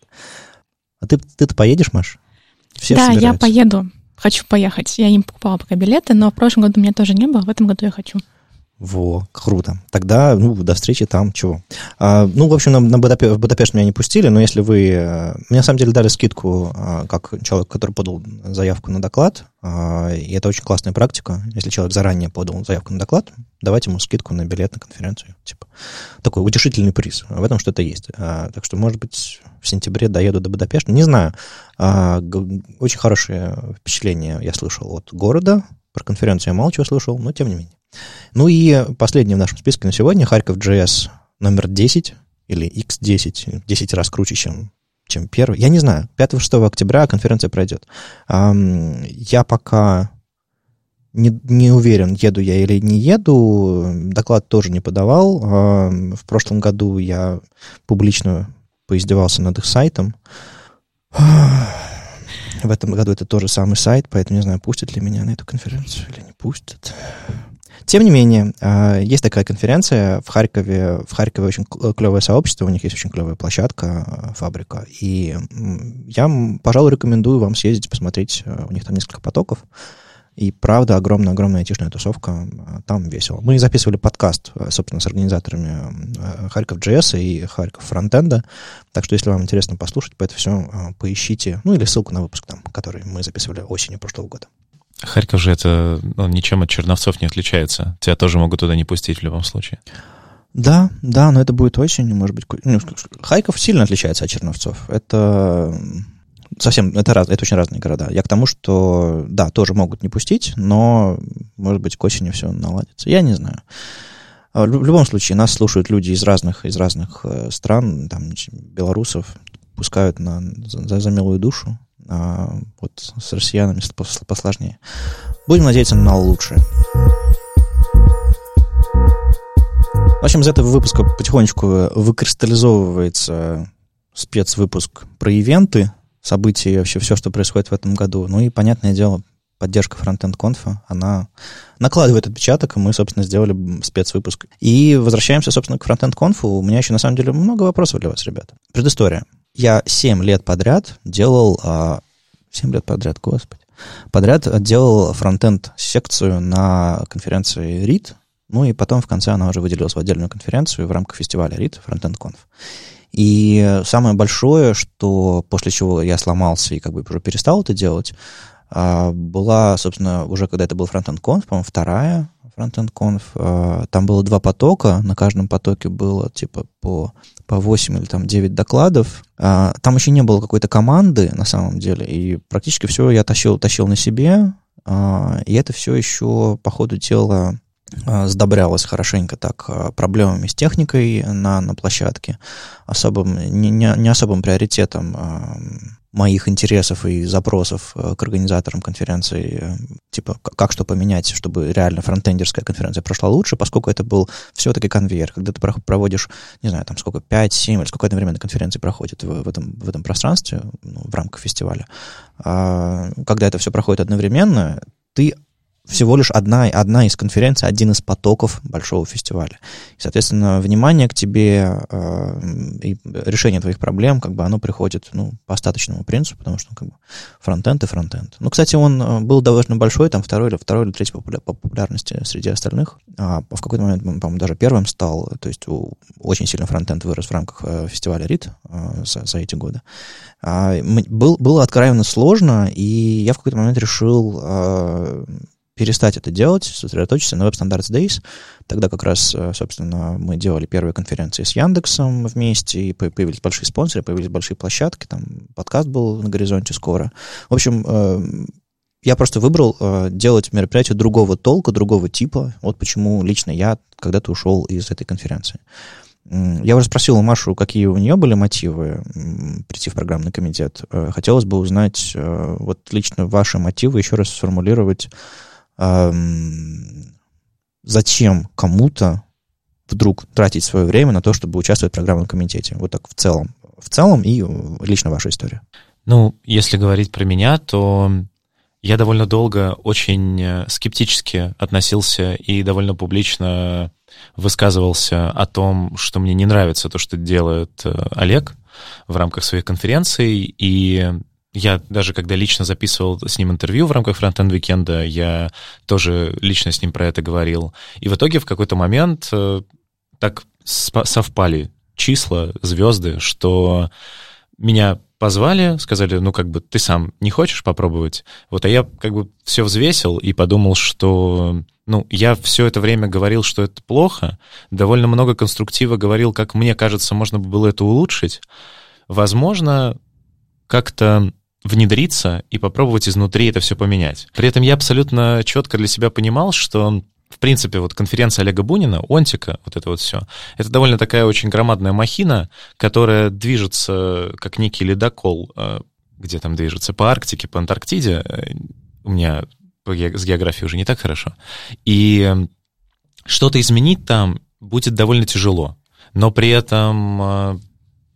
А ты, ты-то поедешь, Маш? Все да, собираются. Я поеду. хочу поехать. Я не покупала пока билеты, но в прошлом году у меня тоже не было, в этом году я хочу. Во, круто. Тогда, ну, до встречи там, чего. А, ну, в общем, на, на Будапешт, в Будапешт меня не пустили, но если вы... Мне, на самом деле, дали скидку, как человек, который подал заявку на доклад, и это очень классная практика. Если человек заранее подал заявку на доклад, давайте ему скидку на билет на конференцию. Типа такой утешительный приз. В этом что-то есть. А, так что, может быть, в сентябре доеду до Будапешта. Не знаю. А, г- очень хорошее впечатление я слышал от города. Про конференцию я мало чего слышал, но тем не менее. Ну и последний в нашем списке на сегодня — Харьков.js номер десять или икс десять, десять раз круче, чем, чем первый. Я не знаю, пятого-шестого октября конференция пройдет. Я пока не, не уверен, еду я или не еду. Доклад тоже не подавал. В прошлом году я публично поиздевался над их сайтом. В этом году это тоже самый сайт, поэтому не знаю, пустят ли меня на эту конференцию или не пустят. Тем не менее, есть такая конференция в Харькове. В Харькове очень клевое сообщество, у них есть очень клевая площадка, фабрика. И я, пожалуй, рекомендую вам съездить, посмотреть. У них там несколько потоков. И, правда, огромная-огромная айтишная тусовка. Там весело. Мы записывали подкаст, собственно, с организаторами Харьков.js и Харьков Фронтенда. Так что, если вам интересно послушать, по это все поищите. Ну, или ссылку на выпуск там, который мы записывали осенью прошлого года. Харьков же это, он ничем от Черновцов не отличается. Тебя тоже могут туда не пустить в любом случае. Да, да, но это будет осенью, может быть. Ну, Харьков сильно отличается от Черновцов. Это... Совсем, это, раз, это очень разные города. Я к тому, что, да, тоже могут не пустить, но, может быть, к осени все наладится. Я не знаю. В любом случае, нас слушают люди из разных, из разных стран, там, белорусов, пускают на, за, за милую душу. А вот с россиянами посложнее. Будем надеяться на лучшее. В общем, из этого выпуска потихонечку выкристаллизовывается спецвыпуск про ивенты, события и вообще все, что происходит в этом году. Ну и, понятное дело, поддержка Frontend Conf, она накладывает отпечаток, и мы, собственно, сделали спецвыпуск. И возвращаемся, собственно, к Frontend Conf. У меня еще, на самом деле, много вопросов для вас, ребята. Предыстория. Я семь лет подряд делал... семь лет подряд, господи. Подряд делал фронтенд-секцию на конференции рид. Ну и потом в конце она уже выделилась в отдельную конференцию в рамках фестиваля рид Frontend Conf. И самое большое, что после чего я сломался и как бы уже перестал это делать, была, собственно, уже когда это был Frontend Conf, по-моему, вторая Frontend Conf, там было два потока, на каждом потоке было типа по, по восемь или там девять докладов. Там еще не было какой-то команды, на самом деле, и практически все я тащил, тащил на себе, и это все еще по ходу дела... сдобрялась хорошенько так проблемами с техникой на, на площадке, особым, не, не особым приоритетом э, моих интересов и запросов к организаторам конференции, типа как что поменять, чтобы реально фронтендерская конференция прошла лучше, поскольку это был все-таки конвейер, когда ты проводишь, не знаю, там сколько, пять-семь или сколько одновременно конференций проходит в, в, этом, в этом пространстве, ну, в рамках фестиваля. Э, когда это все проходит одновременно, ты всего лишь одна, одна из конференций, один из потоков большого фестиваля. И, соответственно, внимание к тебе э, и решение твоих проблем, как бы оно приходит, ну, по остаточному принципу, потому что, ну, как бы, фронтенд и фронтенд. Ну, кстати, он был довольно большой, там, второй или, второй или третий популя- по популярности среди остальных. А в какой-то момент, по-моему, даже первым стал, то есть у, очень сильно фронтенд вырос в рамках э, фестиваля рид э, за, за эти годы. А, м- был, было откровенно сложно, и я в какой-то момент решил... Э, перестать это делать, сосредоточиться на Web-стандарты Days. Тогда как раз, собственно, мы делали первые конференции с Яндексом вместе, и появились большие спонсоры, появились большие площадки, там подкаст был на горизонте скоро. В общем, я просто выбрал делать мероприятие другого толка, другого типа. Вот почему лично я когда-то ушел из этой конференции. Я уже спросил Машу, какие у нее были мотивы прийти в программный комитет. Хотелось бы узнать вот лично ваши мотивы, еще раз сформулировать, зачем кому-то вдруг тратить свое время на то, чтобы участвовать в программном комитете? Вот так в целом. В целом и лично ваша история. Ну, если говорить про меня, то я довольно долго очень скептически относился и довольно публично высказывался о том, что мне не нравится то, что делает Олег в рамках своих конференций, и Я даже когда лично записывал с ним интервью в рамках Frontend Weekend, я тоже лично с ним про это говорил. И в итоге в какой-то момент так совпали числа, звезды, что меня позвали, сказали, ну как бы ты сам не хочешь попробовать? Вот, а я как бы все взвесил и подумал, что... Ну, я все это время говорил, что это плохо, довольно много конструктива говорил, как мне кажется, можно было это улучшить. Возможно, как-то внедриться и попробовать изнутри это все поменять. При этом я абсолютно четко для себя понимал, что, в принципе, вот конференция Олега Бунина, Онтика, вот это вот все, это довольно такая очень громадная махина, которая движется как некий ледокол, где там движется по Арктике, по Антарктиде. У меня... с географией уже не так хорошо, и что-то изменить там будет довольно тяжело, но при этом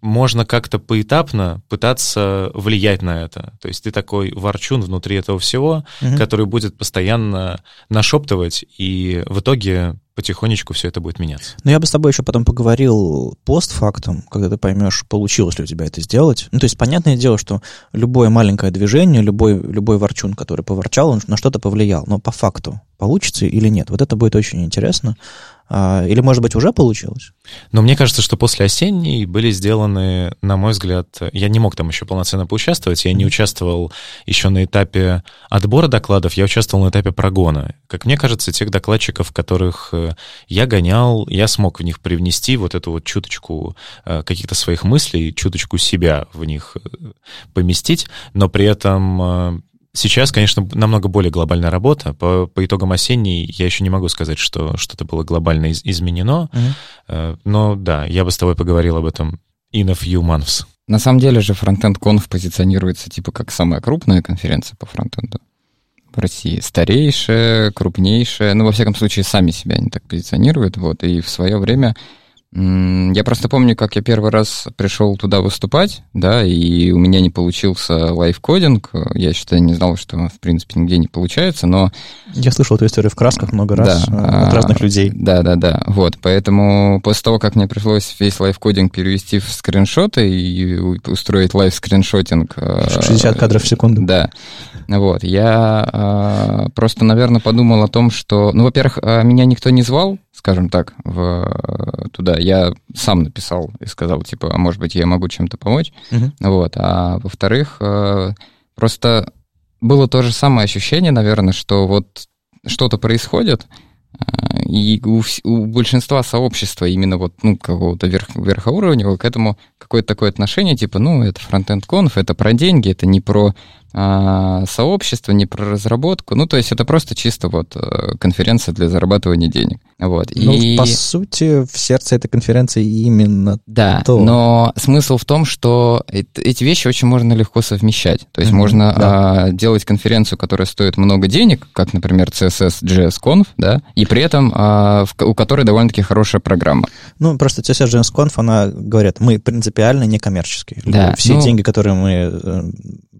можно как-то поэтапно пытаться влиять на это. То есть ты такой ворчун внутри этого всего, угу. который будет постоянно нашептывать, и в итоге потихонечку все это будет меняться. Но я бы с тобой еще потом поговорил постфактум, когда ты поймешь, получилось ли у тебя это сделать. Ну, то есть, понятное дело, что любое маленькое движение, любой, любой ворчун, который поворчал, он на что-то повлиял. Но по факту получится или нет? Вот это будет очень интересно. Или, может быть, уже получилось? Но мне кажется, что после осенней были сделаны, на мой взгляд, я не мог там еще полноценно поучаствовать, я не участвовал еще на этапе отбора докладов, я участвовал на этапе прогона. Как мне кажется, тех докладчиков, которых я гонял, я смог в них привнести вот эту вот чуточку каких-то своих мыслей, чуточку себя в них поместить, но при этом... Сейчас, конечно, намного более глобальная работа. По, по итогам осенней я еще не могу сказать, что что-то было глобально из- изменено. Mm-hmm. Но да, я бы с тобой поговорил об этом in a few months. На самом деле же Frontend Conf позиционируется типа как самая крупная конференция по фронтенду в России. Старейшая, крупнейшая. Ну, во всяком случае, сами себя они так позиционируют. Вот. И в свое время... Я просто помню, как я первый раз пришел туда выступать, да, и у меня не получился лайфкодинг. Я считаю, не знал, что, в принципе, нигде не получается, но... Я слышал эту историю в красках много раз да, от разных людей. Да-да-да, вот, поэтому после того, как мне пришлось весь лайфкодинг перевести в скриншоты и устроить лайфскриншотинг... шестьдесят кадров в секунду. Да, вот, я просто, наверное, подумал о том, что... Ну, во-первых, меня никто не звал, скажем так, в, туда. Я сам написал и сказал, типа, может быть, я могу чем-то помочь. Uh-huh. Вот. А во-вторых, просто было то же самое ощущение, наверное, что вот что-то происходит, и у, у большинства сообщества именно вот, ну, какого-то верх, верхоуровневого к этому какое-то такое отношение, типа, ну, это Frontend Conf, это про деньги, это не про а, сообщество, не про разработку, ну, то есть это просто чисто вот конференция для зарабатывания денег. Вот. Ну, и... по сути, в сердце этой конференции именно да, то. Да, но смысл в том, что эти вещи очень можно легко совмещать, то есть mm-hmm, можно да. а, делать конференцию, которая стоит много денег, как, например, си эс эс джей эс конф, да, и при этом а, в, у которой довольно-таки хорошая программа. Ну, просто си эс эс джей эс конф, она, говорят, мы принципиально некоммерческие. Да, все ну, деньги, которые мы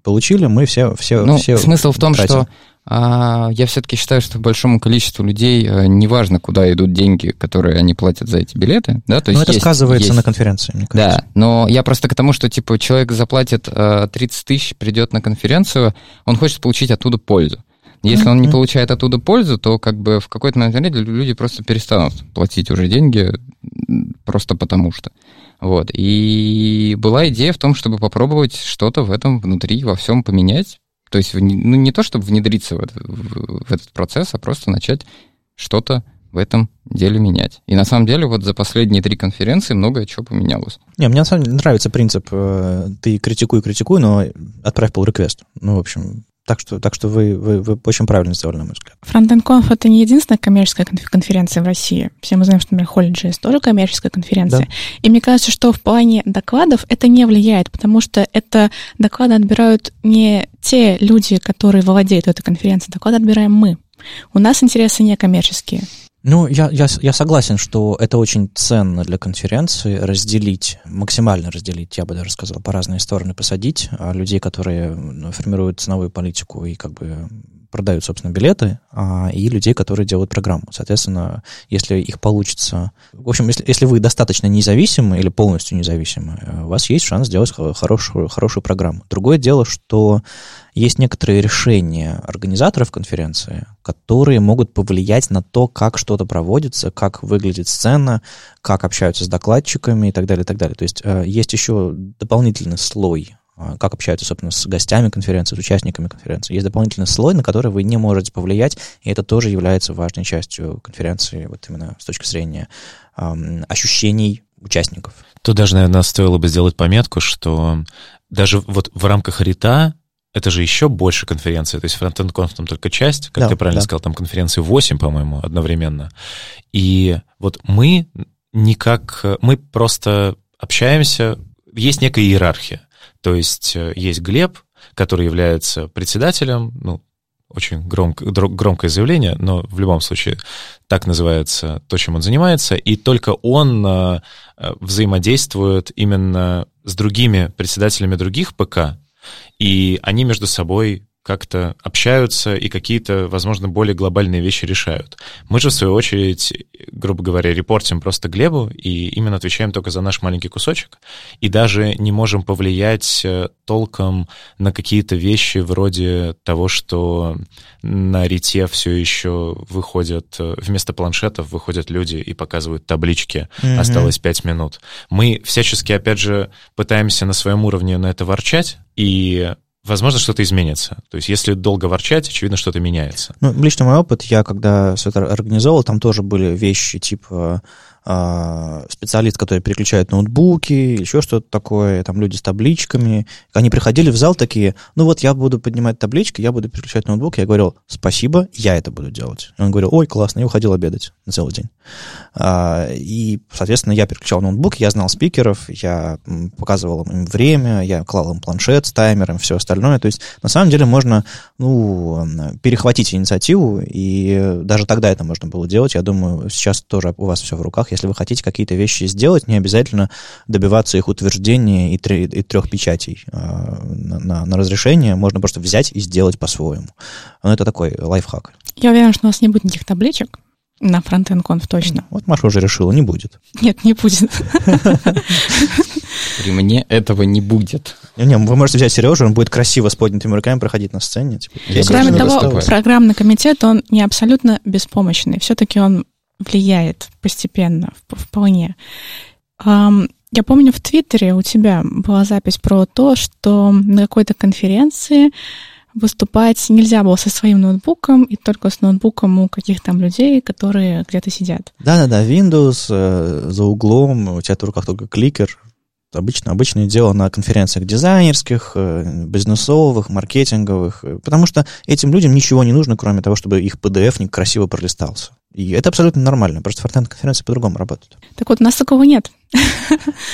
получили, мы все, все, ну, все смысл в том, тратим. Что а, я все-таки считаю, что большому количеству людей а, неважно, куда идут деньги, которые они платят за эти билеты. Да? То есть но это есть, сказывается есть. На конференции, мне кажется. Да, но я просто к тому, что типа человек заплатит а, тридцать тысяч, придет на конференцию, он хочет получить оттуда пользу. Если он не получает оттуда пользу, то как бы в какой-то момент люди просто перестанут платить уже деньги просто потому что. Вот. И была идея в том, чтобы попробовать что-то в этом внутри, во всем поменять. То есть ну, не то, чтобы внедриться в, это, в, в этот процесс, а просто начать что-то в этом деле менять. И на самом деле вот за последние три конференции многое чего поменялось. Не, мне на самом деле нравится принцип «ты критикуй, критикуй, но отправь pull-request». Ну, в общем... Так что, так что вы, вы, вы очень правильно сделали, на мой взгляд. Frontend Conf — это не единственная коммерческая конференция в России. Все мы знаем, что, например, HolyJS тоже коммерческая конференция. Да. И мне кажется, что в плане докладов это не влияет, потому что это доклады отбирают не те люди, которые владеют этой конференцией, доклады отбираем мы. У нас интересы не коммерческие. Ну, я, я, я согласен, что это очень ценно для конференции разделить, максимально разделить, я бы даже сказал, по разные стороны посадить людей, которые формируют ценовую политику и как бы продают, собственно, билеты, а, и людей, которые делают программу. Соответственно, если их получится... В общем, если, если вы достаточно независимы или полностью независимы, у вас есть шанс сделать хорошую, хорошую программу. Другое дело, что есть некоторые решения организаторов конференции, которые могут повлиять на то, как что-то проводится, как выглядит сцена, как общаются с докладчиками и так далее, и так далее. То есть есть еще дополнительный слой, как общаются, собственно, с гостями конференции, с участниками конференции. Есть дополнительный слой, на который вы не можете повлиять, и это тоже является важной частью конференции, вот именно с точки зрения эм, ощущений участников. Тут даже, наверное, стоило бы сделать пометку, что даже вот в рамках рита это же еще больше конференции. То есть Frontend Conf там только часть, как да, ты правильно да. сказал, там конференции восемь, по-моему, одновременно. И вот мы никак... Мы просто общаемся... Есть некая иерархия. То есть есть Глеб, который является председателем, ну, очень громко, громкое заявление, но в любом случае так называется то, чем он занимается, и только он взаимодействует именно с другими председателями других ПК, и они между собой как-то общаются и какие-то, возможно, более глобальные вещи решают. Мы же, в свою очередь, грубо говоря, репортим просто Глебу и именно отвечаем только за наш маленький кусочек и даже не можем повлиять толком на какие-то вещи вроде того, что на рите все еще выходят, вместо планшетов выходят люди и показывают таблички. Mm-hmm. Осталось пять минут. Мы всячески, опять же, пытаемся на своем уровне на это ворчать и... Возможно, что-то изменится. То есть, если долго ворчать, очевидно, что-то меняется. Ну, лично мой опыт, я когда все это организовал, там тоже были вещи типа э, специалист, который переключает ноутбуки, еще что-то такое, там люди с табличками. Они приходили в зал такие, ну вот я буду поднимать таблички, я буду переключать ноутбук. Я говорил, спасибо, я это буду делать. И он говорил, ой, классно, и уходил обедать на целый день. А, и, соответственно, я переключал ноутбук, я знал спикеров, я показывал им время, я клал им планшет с таймером, все остальное. остальное. То есть, на самом деле, можно ну, перехватить инициативу, и даже тогда это можно было делать. Я думаю, сейчас тоже у вас все в руках. Если вы хотите какие-то вещи сделать, не обязательно добиваться их утверждения и, три, и трех печатей а, на, на разрешение. Можно просто взять и сделать по-своему. Ну, это такой лайфхак. Я уверена, что у нас не будет никаких табличек. На Frontend Conf точно. Вот Маша уже решила, не будет. Нет, не будет. При мне этого не будет. Не, вы можете взять Сережу, он будет красиво с поднятыми руками проходить на сцене. Кроме того, программный комитет, он не абсолютно беспомощный. Все-таки он влияет постепенно, вполне. Я помню, в Твиттере у тебя была запись про то, что на какой-то конференции выступать нельзя было со своим ноутбуком и только с ноутбуком у каких-то там людей, которые где-то сидят. Да-да-да, Windows э, за углом, у тебя в руках только кликер. Обычно, обычное дело на конференциях дизайнерских, э, бизнесовых, маркетинговых, потому что этим людям ничего не нужно, кроме того, чтобы их пи ди эф-ник красиво пролистался. И это абсолютно нормально, просто фронтенд-конференции по-другому работают. Так вот, у нас такого нет.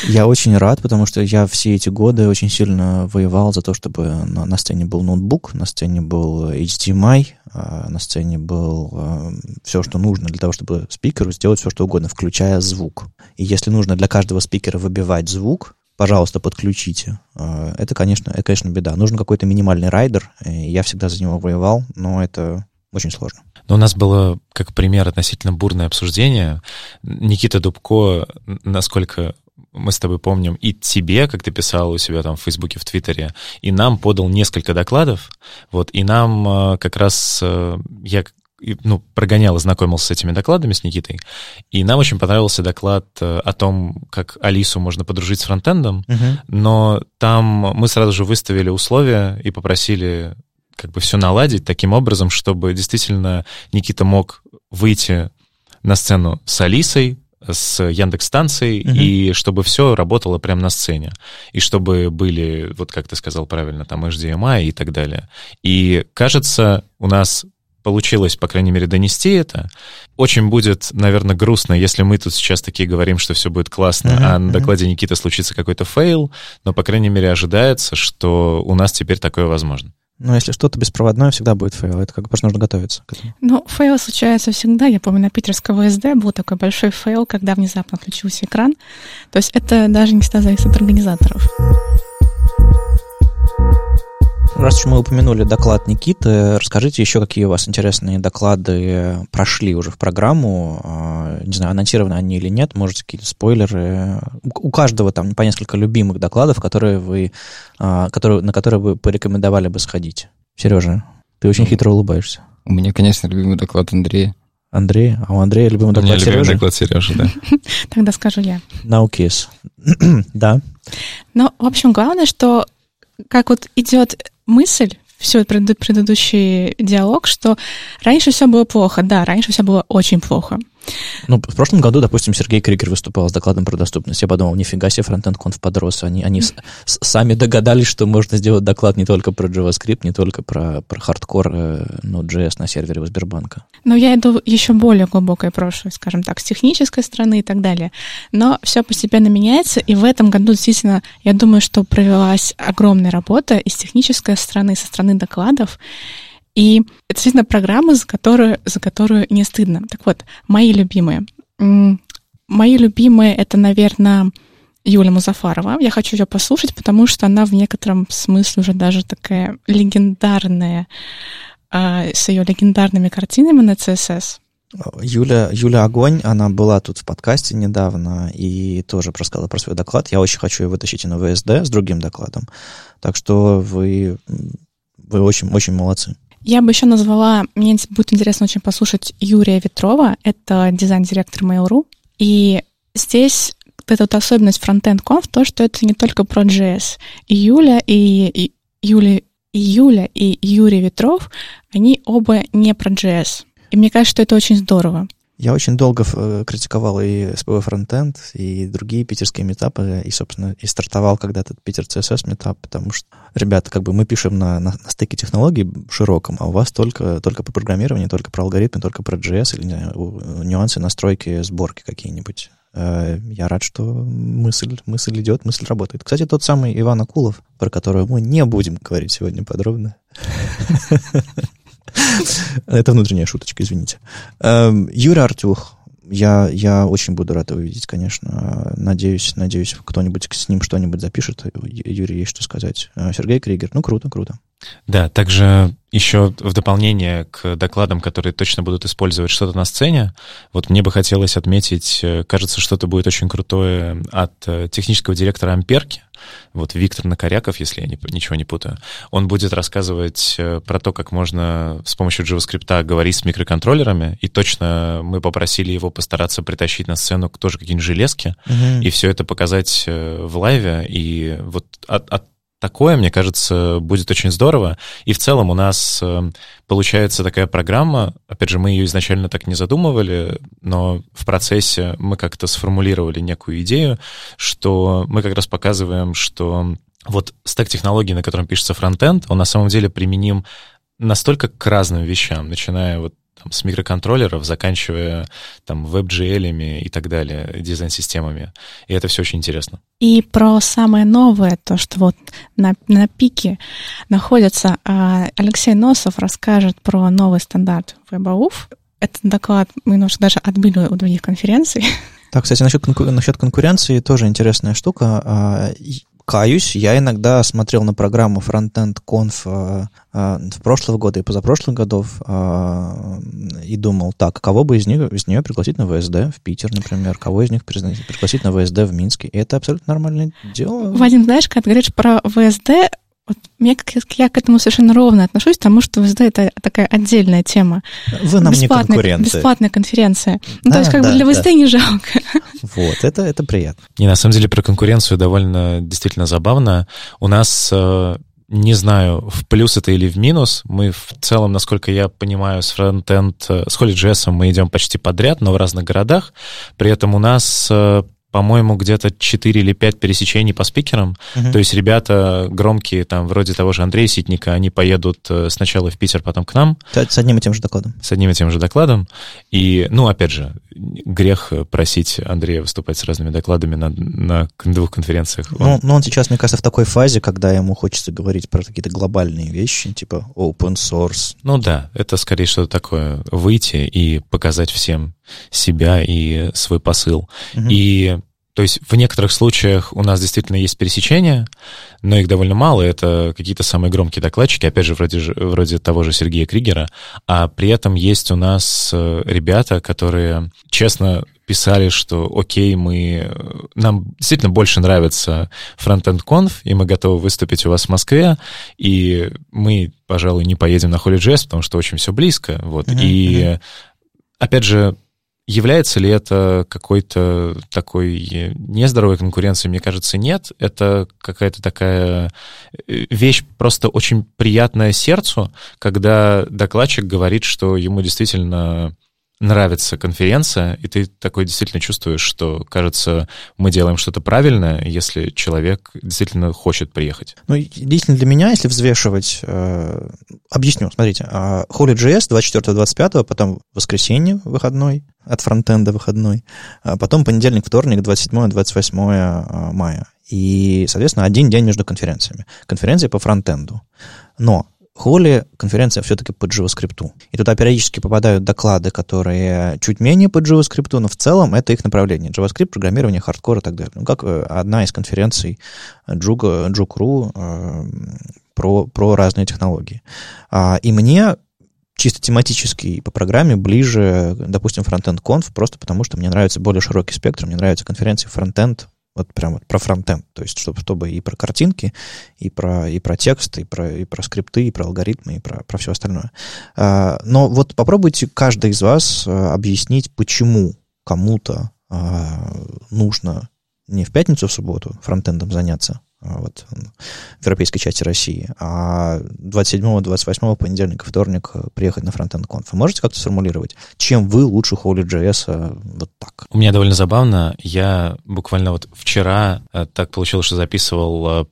Я очень рад, потому что я все эти годы очень сильно воевал за то, чтобы на, на сцене был ноутбук, на сцене был эйч ди эм ай, на сцене был все, что нужно для того, чтобы спикеру сделать все, что угодно, включая звук. И если нужно для каждого спикера выбивать звук, пожалуйста, подключите. Это, конечно, это, конечно, беда. Нужен какой-то минимальный райдер, я всегда за него воевал, но это... Очень сложно. Но у нас было, как пример, относительно бурное обсуждение. Никита Дубко, насколько мы с тобой помним, и тебе, как ты писал у себя там в Фейсбуке, в Твиттере, и нам подал несколько докладов, вот, и нам как раз, я ну, прогонял и знакомился с этими докладами, с Никитой, и нам очень понравился доклад о том, как Алису можно подружить с фронтендом, uh-huh. но там мы сразу же выставили условия и попросили... как бы все наладить таким образом, чтобы действительно Никита мог выйти на сцену с Алисой, с Яндекс-станцией, угу. и чтобы все работало прямо на сцене. И чтобы были, вот как ты сказал правильно, там эйч ди эм ай и так далее. И, кажется, у нас получилось, по крайней мере, донести это. Очень будет, наверное, грустно, если мы тут сейчас такие говорим, что все будет классно, mm-hmm. а на докладе Никиты случится какой-то фейл, но, по крайней мере, ожидается, что у нас теперь такое возможно. Ну, если что-то беспроводное, всегда будет фейл. Это как бы нужно готовиться к этому. Ну, фейл случается всегда. Я помню, на питерском ВСД был такой большой фейл, когда внезапно включился экран. То есть это даже не всегда зависит от организаторов. раз уж мы упомянули доклад Никиты, расскажите еще, какие у вас интересные доклады прошли уже в программу. Не знаю, анонсированы они или нет, может, какие-то спойлеры. У каждого там по несколько любимых докладов, которые вы, которые, на которые вы порекомендовали бы сходить. Сережа, ты очень хитро улыбаешься. У меня, конечно, любимый доклад Андрея. Андрей, а у Андрея любимый доклад Сережи? У меня любимый доклад Сережи, да. Тогда скажу я. No kiss. Да. Ну, в общем, главное, что как вот идет мысль, все предыдущий диалог, что раньше все было плохо. Да, раньше все было очень плохо. Ну, в прошлом году, допустим, Сергей Кригер выступал с докладом про доступность. Я подумал, нифига себе, Frontend Conf подрос. Они, они mm-hmm. с, сами догадались, что можно сделать доклад не только про JavaScript, не только про, про хардкор Node.js на сервере у Сбербанка. Но я иду еще более глубокое прошлое, скажем так, с технической стороны и так далее. Но все постепенно меняется, и в этом году действительно, я думаю, что провелась огромная работа и с технической стороны, и со стороны докладов. И это действительно программа, за которую, за которую не стыдно. Так вот, мои любимые. Мои любимые — это, наверное, Юля Музафарова. Я хочу ее послушать, потому что она в некотором смысле уже даже такая легендарная, с ее легендарными картинами на си эс эс. Юля, Юля Огонь, она была тут в подкасте недавно и тоже рассказала про свой доклад. Я очень хочу ее вытащить на ВСД с другим докладом. Так что вы, вы очень, очень молодцы. Я бы еще назвала, мне будет интересно очень послушать Юрия Ветрова, это дизайн-директор Mail.ru, и здесь эта вот особенность Frontend Conf, то, что это не только про джей эс. И Юля, и, и, Юля, и Юля, и Юрий Ветров, они оба не про джей эс. И мне кажется, что это очень здорово. Я очень долго критиковал и эс пи эф Frontend, и другие питерские митапы, и, собственно, и стартовал когда-то Питер си эс эс митап, потому что, ребята, как бы мы пишем на, на, на стыке технологий широком, а у вас только, только по программированию, только про алгоритмы, только про джей эс, или не знаю, нюансы, настройки, сборки какие-нибудь. Я рад, что мысль, мысль идет, мысль работает. Кстати, тот самый Иван Акулов, про которого мы не будем говорить сегодня подробно. Это внутренняя шуточка, извините. Юрий Артюх. Я, я очень буду рад его видеть, конечно. Надеюсь, надеюсь, кто-нибудь с ним что-нибудь запишет. Юрий, есть что сказать. Сергей Кригер. Ну, круто, круто. Да, также еще в дополнение к докладам, которые точно будут использовать что-то на сцене, вот мне бы хотелось отметить, кажется, что-то будет очень крутое от технического директора Амперки, вот Виктор Накоряков, если я не, ничего не путаю. Он будет рассказывать про то, как можно с помощью JavaScript говорить с микроконтроллерами, и точно мы попросили его постараться притащить на сцену тоже какие-нибудь железки, угу. и все это показать в лайве, и вот от, от такое, мне кажется, будет очень здорово. И в целом у нас получается такая программа. Опять же, мы ее изначально так не задумывали, но в процессе мы как-то сформулировали некую идею, что мы как раз показываем, что вот стек технологий, на котором пишется фронтенд, он на самом деле применим настолько к разным вещам, начиная вот там, с микроконтроллеров, заканчивая там веб-джи эль-ами и так далее, дизайн-системами. И это все очень интересно. И про самое новое, то, что вот на, на пике находится, Алексей Носов расскажет про новый стандарт веб-ауф. Этот доклад мы немножко даже отбили у других конференций. Так, кстати, насчет, конку- насчет конкуренции тоже интересная штука. Каюсь, я иногда смотрел на программу Frontend Conf в прошлых годах и позапрошлых годов и думал, так, кого бы из них, из нее пригласить на ВСД в Питер, например, кого из них пригласить на ВСД в Минске. И это абсолютно нормальное дело. Вадим, знаешь, когда ты говоришь про ВСД, вот я, я к этому совершенно ровно отношусь, потому что ВСД — это такая отдельная тема. Вы нам бесплатная, не конкуренты. Бесплатная конференция. Ну, да, то есть как да, бы для ВСД да. не жалко. Вот, это, это приятно. И на самом деле про конкуренцию довольно действительно забавно. У нас, не знаю, в плюс это или в минус, мы в целом, насколько я понимаю, с фронтенд, с HolyJS мы идем почти подряд, но в разных городах. При этом у нас... по-моему, где-то четыре или пять пересечений по спикерам. Uh-huh. То есть ребята громкие, там, вроде того же Андрея Ситника, они поедут сначала в Питер, потом к нам. С одним и тем же докладом. С одним и тем же докладом. И, ну, опять же, грех просить Андрея выступать с разными докладами на, на двух конференциях. Он... Ну, но он сейчас, мне кажется, в такой фазе, когда ему хочется говорить про какие-то глобальные вещи, типа open source. Ну да, это скорее что-то такое. Выйти и показать всем себя и свой посыл. Uh-huh. И То есть в некоторых случаях у нас действительно есть пересечения, но их довольно мало. Это какие-то самые громкие докладчики, опять же, вроде, вроде того же Сергея Кригера. А при этом есть у нас ребята, которые честно писали, что окей, мы... нам действительно больше нравится Frontend Conf, и мы готовы выступить у вас в Москве, и мы, пожалуй, не поедем на HolyJS, потому что очень все близко. Вот. Uh-huh, и, uh-huh. опять же, является ли это какой-то такой нездоровой конкуренцией? Мне кажется, нет. Это какая-то такая вещь просто очень приятная сердцу, когда докладчик говорит, что ему действительно нравится конференция, и ты такой действительно чувствуешь, что, кажется, мы делаем что-то правильное, если человек действительно хочет приехать. Ну, лично для меня, если взвешивать... Э, объясню, смотрите. HolyJS двадцать четвёртого двадцать пятого, потом воскресенье выходной, от фронтенда выходной, потом понедельник, вторник, двадцать седьмого двадцать восьмого мая. И, соответственно, один день между конференциями. Конференция по фронтенду. Но Holy конференция все-таки по JavaScript. И туда периодически попадают доклады, которые чуть менее по JavaScript, но в целом это их направление. JavaScript, программирование, хардкор и так далее. Ну, как одна из конференций Джук точка ру э, про, про разные технологии. А, и мне чисто тематически и по программе ближе, допустим, Frontend Conf, просто потому что мне нравится более широкий спектр, мне нравятся конференции Frontend, вот прям вот про фронтенд, то есть чтобы, чтобы и про картинки, и про, и про текст, и про, и про скрипты, и про алгоритмы, и про, про все остальное. Но вот попробуйте каждый из вас объяснить, почему кому-то нужно не в пятницу, в субботу фронтендом заняться, вот, в европейской части России, а двадцать седьмого двадцать восьмого понедельника, вторник приехать на Frontend Conf. Вы можете как-то сформулировать, чем вы лучше HolyJS вот так? У меня довольно забавно. Я буквально вот вчера так получилось, что записывал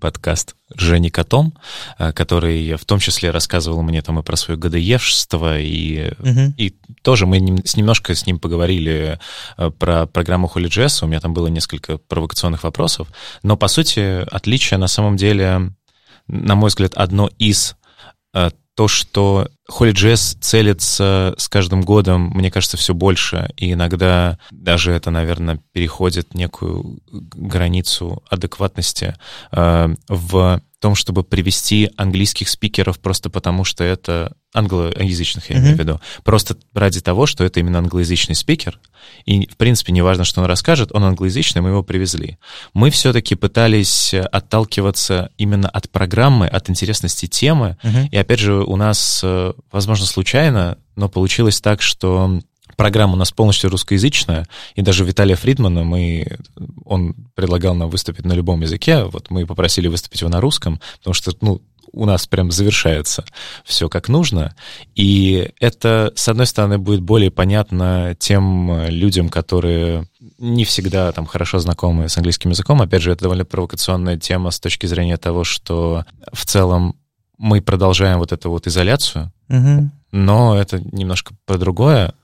подкаст с Женей Котом, который в том числе рассказывал мне там и про свое ГДЕшество, и, uh-huh. и тоже мы немножко с ним поговорили про программу HolyJS, у меня там было несколько провокационных вопросов, но, по сути, отличие на самом деле, на мой взгляд, одно из то, что HolyJS целится с каждым годом, мне кажется, все больше, и иногда даже это, наверное, переходит некую границу адекватности э, в том, чтобы привести английских спикеров просто потому, что это... англоязычных, я mm-hmm. имею в виду. Просто ради того, что это именно англоязычный спикер, и, в принципе, неважно, что он расскажет, он англоязычный, мы его привезли. Мы все-таки пытались отталкиваться именно от программы, от интересности темы, mm-hmm. и, опять же, у нас, возможно, случайно, но получилось так, что... Программа у нас полностью русскоязычная, и даже Виталия Фридмана, мы, он предлагал нам выступить на любом языке, вот мы попросили выступить его на русском, потому что ну, у нас прям завершается все как нужно, и это, с одной стороны, будет более понятно тем людям, которые не всегда там хорошо знакомы с английским языком, опять же, это довольно провокационная тема с точки зрения того, что в целом мы продолжаем вот эту вот изоляцию, mm-hmm. но это немножко про другое,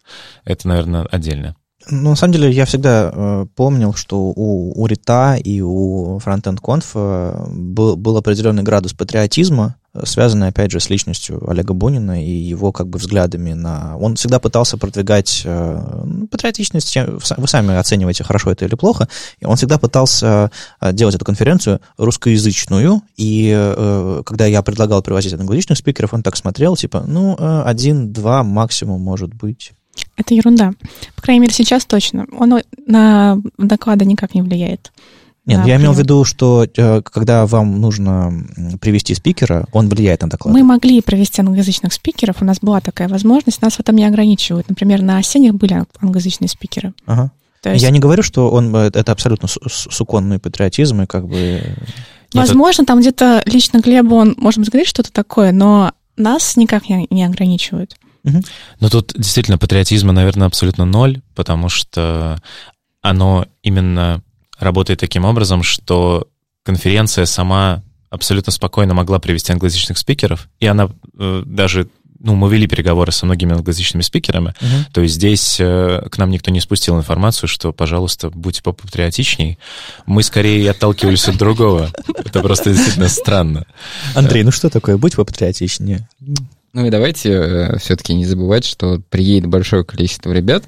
это, наверное, отдельно. Ну, на самом деле, я всегда э, помнил, что у, у РИТА и у Frontend Conf э, был, был определенный градус патриотизма, связанный, опять же, с личностью Олега Бунина и его, как бы, взглядами на... Он всегда пытался продвигать э, патриотичность, вы сами оцениваете, хорошо это или плохо, и он всегда пытался делать эту конференцию русскоязычную, и э, когда я предлагал привозить англоязычных спикеров, он так смотрел, типа, ну, э, один-два максимум, может быть... Это ерунда. По крайней мере, сейчас точно. Он на доклады никак не влияет. Нет, да, я имел в виду, что когда вам нужно привести спикера, он влияет на доклады. Мы могли привести англоязычных спикеров, у нас была такая возможность, нас в этом не ограничивают. Например, на осенних были англоязычные спикеры. Ага. То есть... Я не говорю, что он это абсолютно суконный патриотизм и как бы... Возможно, Нет, там где-то лично Глебу он, может быть, говорит что-то такое, но нас никак не ограничивают. Угу. Но тут действительно патриотизма, наверное, абсолютно ноль, потому что оно именно работает таким образом, что конференция сама абсолютно спокойно могла привести англоязычных спикеров, и она э, даже... Ну, мы вели переговоры со многими англоязычными спикерами, uh-huh. то есть здесь э, к нам никто не спустил информацию, что, пожалуйста, будьте попатриотичней. Мы скорее отталкивались от другого. Это просто действительно странно. Андрей, ну что такое? Будь попатриотичнее. Ну и давайте э, все-таки не забывать, что приедет большое количество ребят,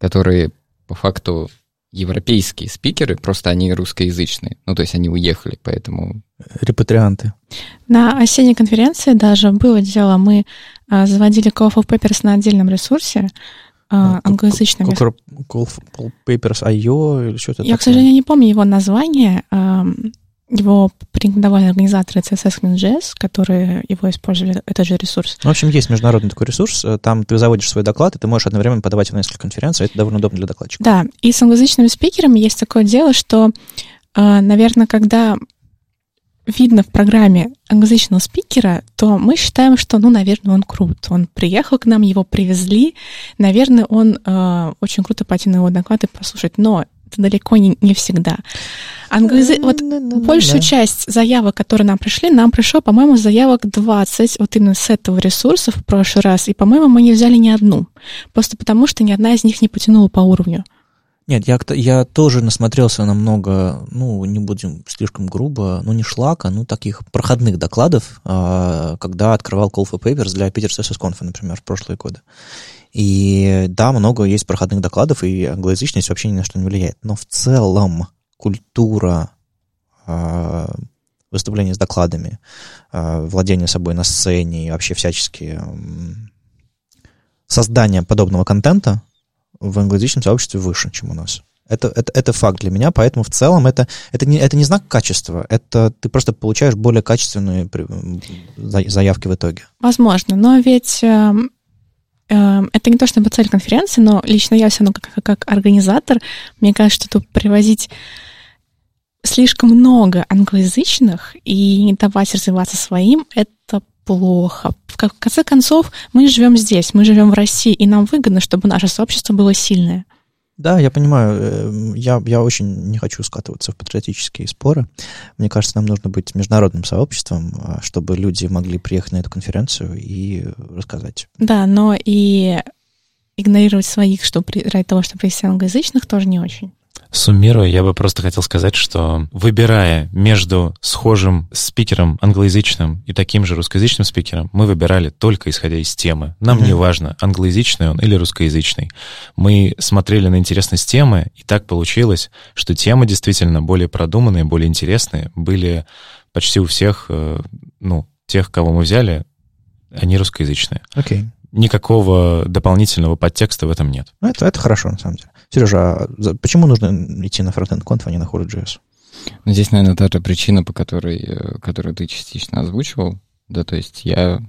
которые по факту европейские спикеры, просто они русскоязычные. Ну, то есть они уехали, поэтому... Репатрианты. На осенней конференции даже было дело. Мы а, заводили Call for Papers на отдельном ресурсе, а, англоязычном. Call for Papers ай о или что-то. Я, такое? К сожалению, не помню его название. А, его порекомендовали организаторы си эс эс джей эс, которые его использовали, этот же ресурс. Ну, в общем, есть международный такой ресурс, там ты заводишь свой доклад, и ты можешь одновременно подавать его на несколько конференций, это довольно удобно для докладчика. Да, и с англоязычными спикерами есть такое дело, что, наверное, когда видно в программе англоязычного спикера, то мы считаем, что, ну, наверное, он крут. Он приехал к нам, его привезли, наверное, он э, очень круто пойти на его доклад и послушать, но далеко не, не всегда. Англоязы... Вот большую часть заявок, которые нам пришли, нам пришло, по-моему, заявок двадцать, вот именно с этого ресурса в прошлый раз, и, по-моему, мы не взяли ни одну, просто потому что ни одна из них не потянула по уровню. Нет, я, я тоже насмотрелся на много, ну, не будем слишком грубо, ну, не шлака, ну, таких проходных докладов, когда открывал Call for Papers для Питер си эс эс конф, например, в прошлые годы. И да, много есть проходных докладов, и англоязычность вообще ни на что не влияет. Но в целом культура э, выступления с докладами, э, владение собой на сцене и вообще всячески э, создание подобного контента в англоязычном сообществе выше, чем у нас. Это, это, это факт для меня, поэтому в целом это, это, не, это не знак качества, это ты просто получаешь более качественные заявки в итоге. Возможно, но ведь... Э... Это не то, чтобы цель конференции, но лично я все равно как, как организатор, мне кажется, что тут привозить слишком много англоязычных и не давать развиваться своим – это плохо. В конце концов, мы живем здесь, мы живем в России, и нам выгодно, чтобы наше сообщество было сильное. Да, я понимаю. Я, я очень не хочу скатываться в патриотические споры. Мне кажется, нам нужно быть международным сообществом, чтобы люди могли приехать на эту конференцию и рассказать. Да, но и игнорировать своих, что при, ради того, что привести англоязычных, тоже не очень. Суммируя, я бы просто хотел сказать, что выбирая между схожим спикером англоязычным и таким же русскоязычным спикером, мы выбирали только исходя из темы. Нам mm-hmm. не важно, англоязычный он или русскоязычный. Мы смотрели на интересность темы, и так получилось, что темы действительно более продуманные, более интересные были почти у всех, ну, тех, кого мы взяли, они русскоязычные. Окей. Okay. Никакого дополнительного подтекста в этом нет. Это, это хорошо, на самом деле. Сережа, а почему нужно идти на Frontend Conf, а не на HolyJS? Ну, здесь, наверное, та же причина, по которой, которую ты частично озвучивал. Да, то есть я,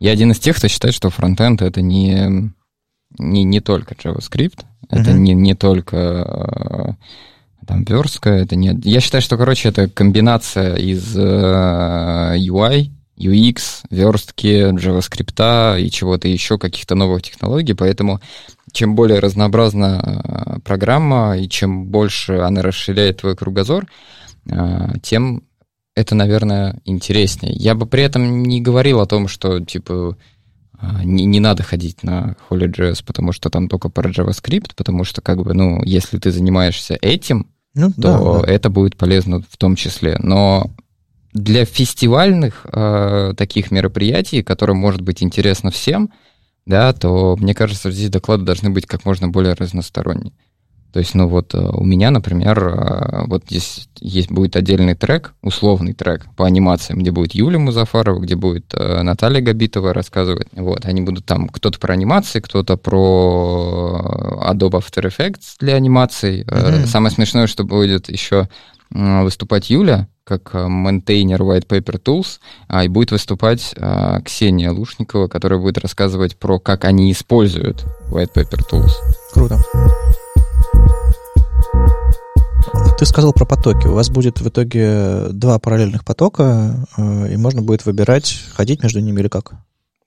я один из тех, кто считает, что фронтенд — это не, не, не только JavaScript, это uh-huh. не, не только там верстка, это не... Я считаю, что, короче, это комбинация из ю ай, ю экс, верстки, JavaScript и чего-то еще, каких-то новых технологий, поэтому чем более разнообразна программа и чем больше она расширяет твой кругозор, тем это, наверное, интереснее. Я бы при этом не говорил о том, что, типа, не, не надо ходить на HolyJS, потому что там только про JavaScript, потому что, как бы, ну, если ты занимаешься этим, ну, то да, да. это будет полезно в том числе, но... Для фестивальных э, таких мероприятий, которые, может быть, интересно всем, да, то, мне кажется, здесь доклады должны быть как можно более разносторонние. То есть, ну вот э, у меня, например, э, вот здесь есть, будет отдельный трек, условный трек по анимациям, где будет Юля Музафарова, где будет э, Наталья Габитова рассказывать. Вот, они будут там кто-то про анимации, кто-то про Adobe After Effects для анимаций. Mm-hmm. Э, самое смешное, что будет еще э, выступать Юля, как мейнтейнер White Paper Tools, а, и будет выступать а, Ксения Лушникова, которая будет рассказывать про, как они используют White Paper Tools. Круто. Ты сказал про потоки. У вас будет в итоге два параллельных потока, и можно будет выбирать, ходить между ними или как?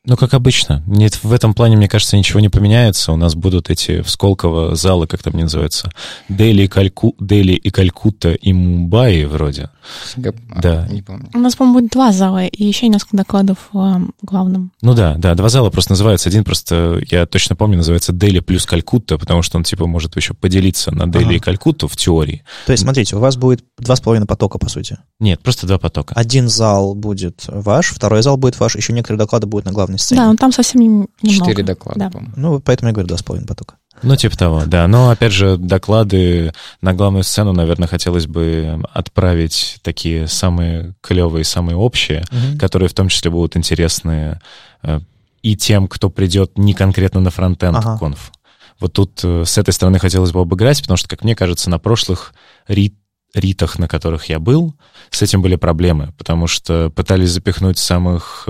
Ну, как обычно. Нет, в этом плане, мне кажется, ничего не поменяется. У нас будут эти в Сколково залы, как там они называются, Дели и, Кальку... Дели и Калькутта и Мумбаи вроде. Сингап... Да. Не помню. У нас, по-моему, будет два зала и еще несколько докладов в главном. Ну да, да, два зала просто называются. Один просто, я точно помню, называется Дели плюс Калькутта, потому что он типа может еще поделиться на Дели ага. и Калькутту в теории. То есть, смотрите, у вас будет два с половиной потока, по сути. Нет, просто два потока. Один зал будет ваш, второй зал будет ваш, еще некоторые доклады будут на главной сцене. Да, но там совсем немного. Четыре доклада, да. по-моему. Ну, поэтому я говорю два с половиной потока. Ну, типа того, да. Но, опять же, доклады на главную сцену, наверное, хотелось бы отправить такие самые клевые, самые общие, угу. которые в том числе будут интересны и тем, кто придет не конкретно на Frontend ага. Conf. Вот тут с этой стороны хотелось бы обыграть, потому что, как мне кажется, на прошлых рит, ритах, на которых я был, с этим были проблемы, потому что пытались запихнуть самых...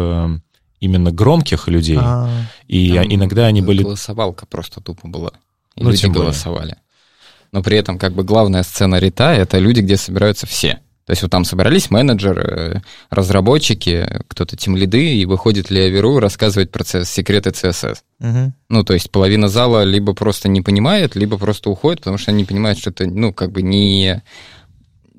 именно громких людей, а, и там иногда они были... Голосовалка просто тупо была, и ну, люди голосовали. Но при этом как бы главная сцена рита — это люди, где собираются все. То есть вот там собрались менеджеры, разработчики, кто-то тимлиды, и выходит Леа Веру рассказывать про секреты си эс эс. Угу. Ну, то есть половина зала либо просто не понимает, либо просто уходит, потому что они понимают, что это, ну, как бы не...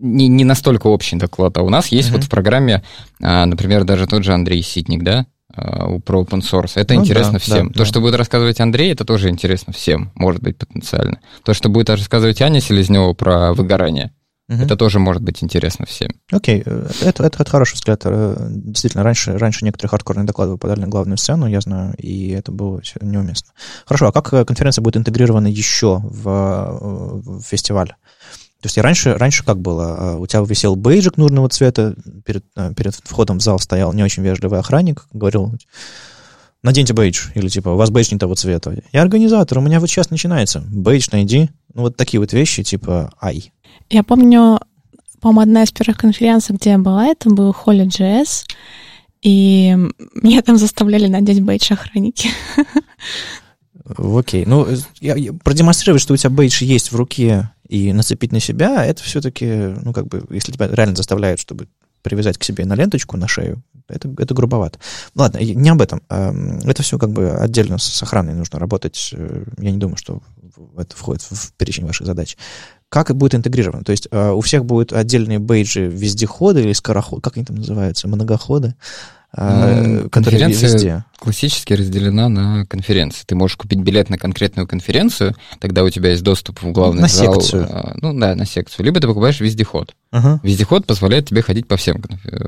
Не, не настолько общий доклад, а у нас есть угу. вот в программе, например, даже тот же Андрей Ситник, да, про open source. Это ну, интересно да, всем. Да, то, да. что будет рассказывать Андрей, это тоже интересно всем, может быть, потенциально. То, что будет рассказывать Аня Селезнева про выгорание, угу. это тоже может быть интересно всем. Окей, okay. это, это, это хороший взгляд. Действительно, раньше, раньше некоторые хардкорные доклады попадали на главную сцену, я знаю, и это было неуместно. Хорошо, а как конференция будет интегрирована еще в, в фестиваль? То есть я раньше, раньше как было? У тебя висел бейджик нужного цвета, перед, перед входом в зал стоял не очень вежливый охранник, говорил, наденьте бейдж, или типа, у вас бейдж не того цвета. Я организатор, у меня вот сейчас начинается, бейдж найди. Ну вот такие вот вещи, типа, ай. Я помню, по-моему, одна из первых конференций, где я была, это был HolyJS, и меня там заставляли надеть бейдж охранники. Окей, ну, я, я, продемонстрировать, что у тебя бейдж есть в руке и нацепить на себя, это все-таки, ну, как бы, если тебя реально заставляют, чтобы привязать к себе на ленточку, на шею, это, это грубовато. Ладно, не об этом. Это все как бы отдельно с охраной нужно работать. Я не думаю, что это входит в перечень ваших задач. Как будет интегрировано? То есть у всех будут отдельные бейджи вездеходы или скороходы, как они там называются, многоходы, ну, которые везде. Классически разделена на конференции. Ты можешь купить билет на конкретную конференцию, тогда у тебя есть доступ в главный на зал. На секцию. Ну да, на секцию. Либо ты покупаешь вездеход. Ага. Вездеход позволяет тебе ходить по всем,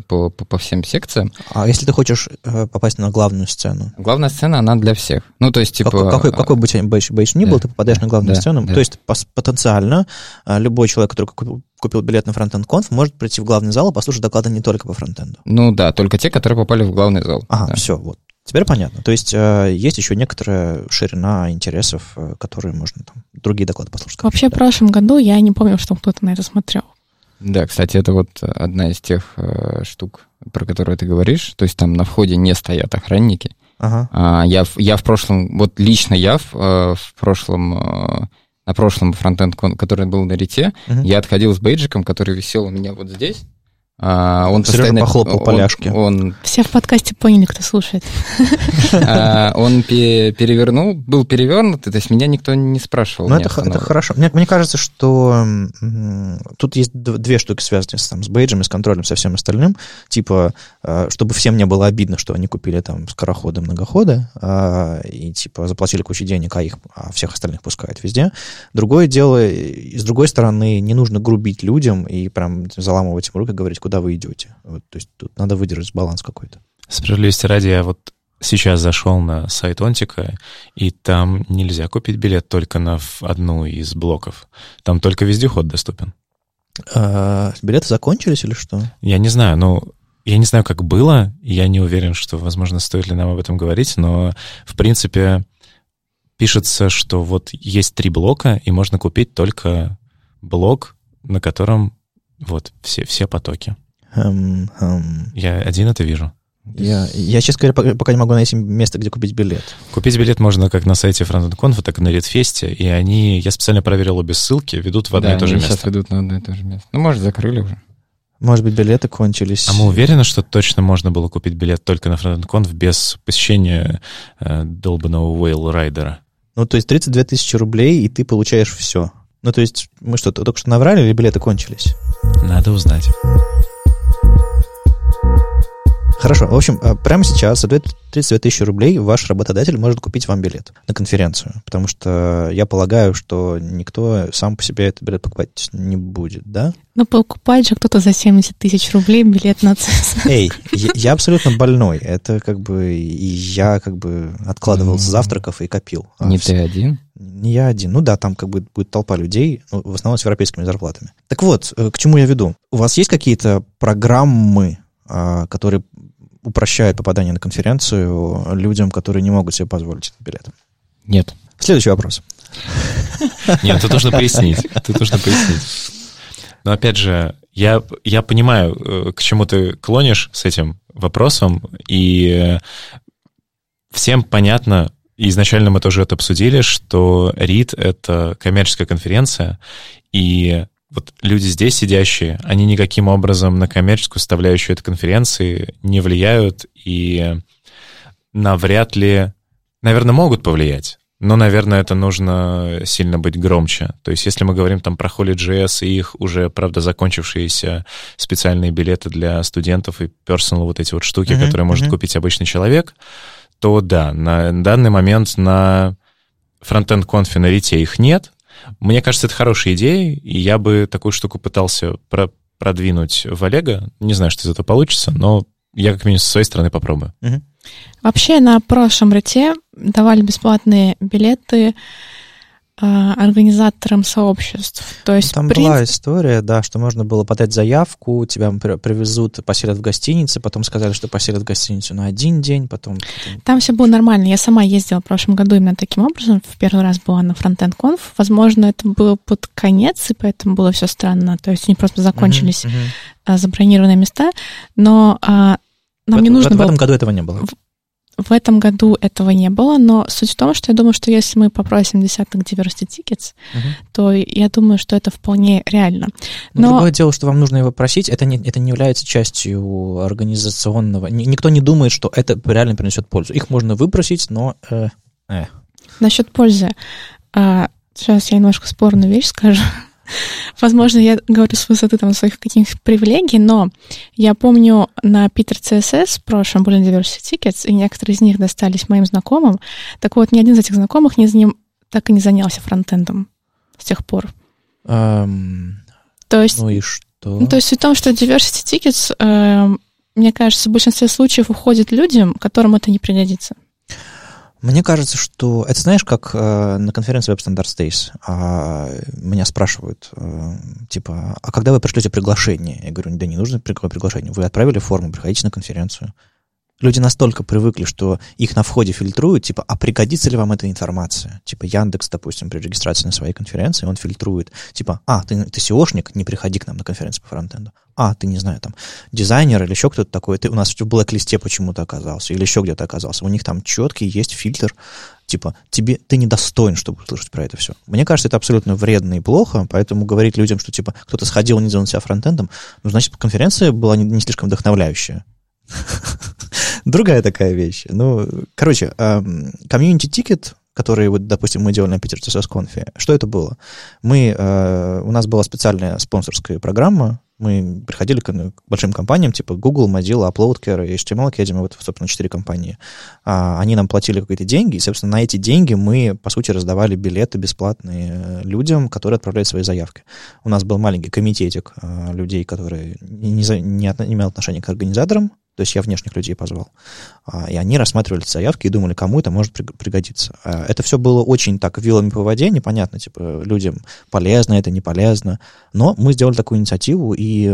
по, по, по всем секциям. А если ты хочешь попасть на главную сцену? Главная сцена, она для всех. Ну, то есть, типа... Какой, какой бы бейдж ни был, да, ты попадаешь да, на главную да, сцену. Да. То есть, потенциально любой человек, который купил, купил билет на Frontend Conf, может прийти в главный зал и послушать доклады не только по фронтенду. Ну да, только те, которые попали в главный зал. Ага, да. все, вот. Теперь понятно. То есть э, есть еще некоторая ширина интересов, э, которые можно там другие доклады послушать. Вообще да. в прошлом году я не помню, что кто-то на это смотрел. Да, кстати, это вот одна из тех э, штук, про которые ты говоришь. То есть там на входе не стоят охранники. Ага. А, я, я в прошлом, вот лично я в, э, в прошлом... Э, на прошлом Frontend Conf, который был на рите, uh-huh. я отходил с бейджиком, который висел у меня вот здесь. А, он Сережа постоянно похлопал поляшки. Он... Все в подкасте поняли, кто слушает. Он перевернул, был перевернут, то есть меня никто не спрашивал. Ну, это хорошо. Мне кажется, что тут есть две штуки, связанные с бейджем, с контролем, со всем остальным. Типа, чтобы всем не было обидно, что они купили там скороходы, многоходы, и типа заплатили кучу денег, а их всех остальных пускают везде. Другое дело, с другой стороны, не нужно грубить людям и прям заламывать им руки, говорить, куда куда вы идете. Вот, то есть тут надо выдержать баланс какой-то. Справедливости ради, я вот сейчас зашел на сайт Онтика, и там нельзя купить билет только на одну из блоков. Там только вездеход доступен. А, билеты закончились или что? Я не знаю, ну, я не знаю, как было, я не уверен, что, возможно, стоит ли нам об этом говорить, но, в принципе, пишется, что вот есть три блока, и можно купить только блок, на котором вот, все, все потоки. Um, um. Я один это вижу. Я, я, честно говоря, пока не могу найти место, где купить билет. Купить билет можно как на сайте Frontend Conf, так и на Ритфесте. И они, я специально проверил обе ссылки, ведут в одно да, и то же место. Да, сейчас ведут на одно и то же место. Ну, может, закрыли уже. Может быть, билеты кончились. А мы уверены, что точно можно было купить билет только на Frontend Conf без посещения э, долбаного Whale-райдера? Ну, то есть тридцать две тысячи рублей, и ты получаешь все. Ну, то есть мы что, только что наврали или билеты кончились? Надо узнать. Хорошо. В общем, прямо сейчас за тридцать две тысячи рублей ваш работодатель может купить вам билет на конференцию, потому что я полагаю, что никто сам по себе этот билет покупать не будет, да? Ну, покупает же кто-то за семьдесят тысяч рублей билет на ЦСС. Эй, я, я абсолютно больной. Это как бы... И я как бы откладывал с завтраков и копил. Не а, ты все... один? Не я один. Ну да, там как бы будет толпа людей, в основном с европейскими зарплатами. Так вот, к чему я веду? У вас есть какие-то программы, которые упрощают попадание на конференцию людям, которые не могут себе позволить этот билет? Нет. Следующий вопрос. Нет, тут нужно пояснить. Тут нужно пояснить. Но опять же, я, я понимаю, к чему ты клонишь с этим вопросом, и всем понятно, изначально мы тоже это обсудили, что РИД — это коммерческая конференция, и вот люди здесь сидящие, они никаким образом на коммерческую составляющую этой конференции не влияют и навряд ли, наверное, могут повлиять. Но, наверное, это нужно сильно быть громче. То есть, если мы говорим там про HolyJS и их уже, правда, закончившиеся специальные билеты для студентов и персонал, вот эти вот штуки, uh-huh, которые uh-huh. может купить обычный человек, то да, на данный момент на Frontend Conf на РИТе их нет. Мне кажется, это хорошая идея, и я бы такую штуку пытался про- продвинуть в Олега. Не знаю, что из этого получится, но я как минимум со своей стороны попробую. Uh-huh. Вообще на прошлом РИТе давали бесплатные билеты э, организаторам сообществ. То есть, там принцип... была история, да, что можно было подать заявку, тебя привезут, поселят в гостинице, потом сказали, что поселят в гостиницу на один день, потом... Там все было нормально. Я сама ездила в прошлом году именно таким образом. В первый раз была на Frontend Conf. Возможно, это было под конец, и поэтому было все странно. То есть у них просто закончились uh-huh, uh-huh. забронированные места. Но... Нам в, не нужно в, было... в этом году этого не было. В, в этом году этого не было, но суть в том, что я думаю, что если мы попросим десяток Diversity Tickets, uh-huh. то я думаю, что это вполне реально. Но... Но другое дело, что вам нужно его просить, это не, это не является частью организационного. Никто не думает, что это реально принесет пользу. Их можно выпросить, но... Э, э. Насчет пользы. Сейчас я немножко спорную вещь скажу. Возможно, я говорю с высоты там своих каких-то привилегий, но я помню на Питер си эс эс в прошлом были Diversity Tickets, и некоторые из них достались моим знакомым. Так вот, ни один из этих знакомых не, не, так и не занялся фронтендом с тех пор. Um, то есть, ну и что? То есть суть в том, что Diversity Tickets, э, мне кажется, в большинстве случаев уходят людям, которым это не пригодится. Мне кажется, что... Это знаешь, как э, на конференции Веб-стандарты э, меня спрашивают, э, типа, а когда вы пришлете приглашение? Я говорю, да не нужно приглашение. Вы отправили форму, приходите на конференцию. Люди настолько привыкли, что их на входе фильтруют, типа, а пригодится ли вам эта информация? Типа, Яндекс, допустим, при регистрации на своей конференции, он фильтрует, типа, а, ты, ты сеошник, не приходи к нам на конференцию по фронтенду. А, ты, не знаю, там, дизайнер или еще кто-то такой, ты у нас в блэк-листе почему-то оказался или еще где-то оказался. У них там четкий есть фильтр, типа, тебе, ты недостоин, чтобы услышать про это все. Мне кажется, это абсолютно вредно и плохо, поэтому говорить людям, что, типа, кто-то сходил, не делал себя фронтендом, ну, значит, конференция была не, не слишком вдохновляющая. Другая такая вещь. Ну, короче, комьюнити-тикет, который, вот, допустим, мы делали на Питер си эс эс-конфе, что это было? Мы, у нас была специальная спонсорская программа, мы приходили к большим компаниям, типа Google, Mozilla, AploadCare, эйч ти эм эл Academy, вот, собственно, четыре компании. Они нам платили какие-то деньги, и, собственно, на эти деньги мы, по сути, раздавали билеты бесплатные людям, которые отправляют свои заявки. У нас был маленький комитетик людей, которые не, за, не, от, не имел отношения к организаторам, то есть я внешних людей позвал. И они рассматривали заявки и думали, кому это может пригодиться. Это все было очень так вилами по воде, непонятно, типа, людям полезно это, не полезно. Но мы сделали такую инициативу, и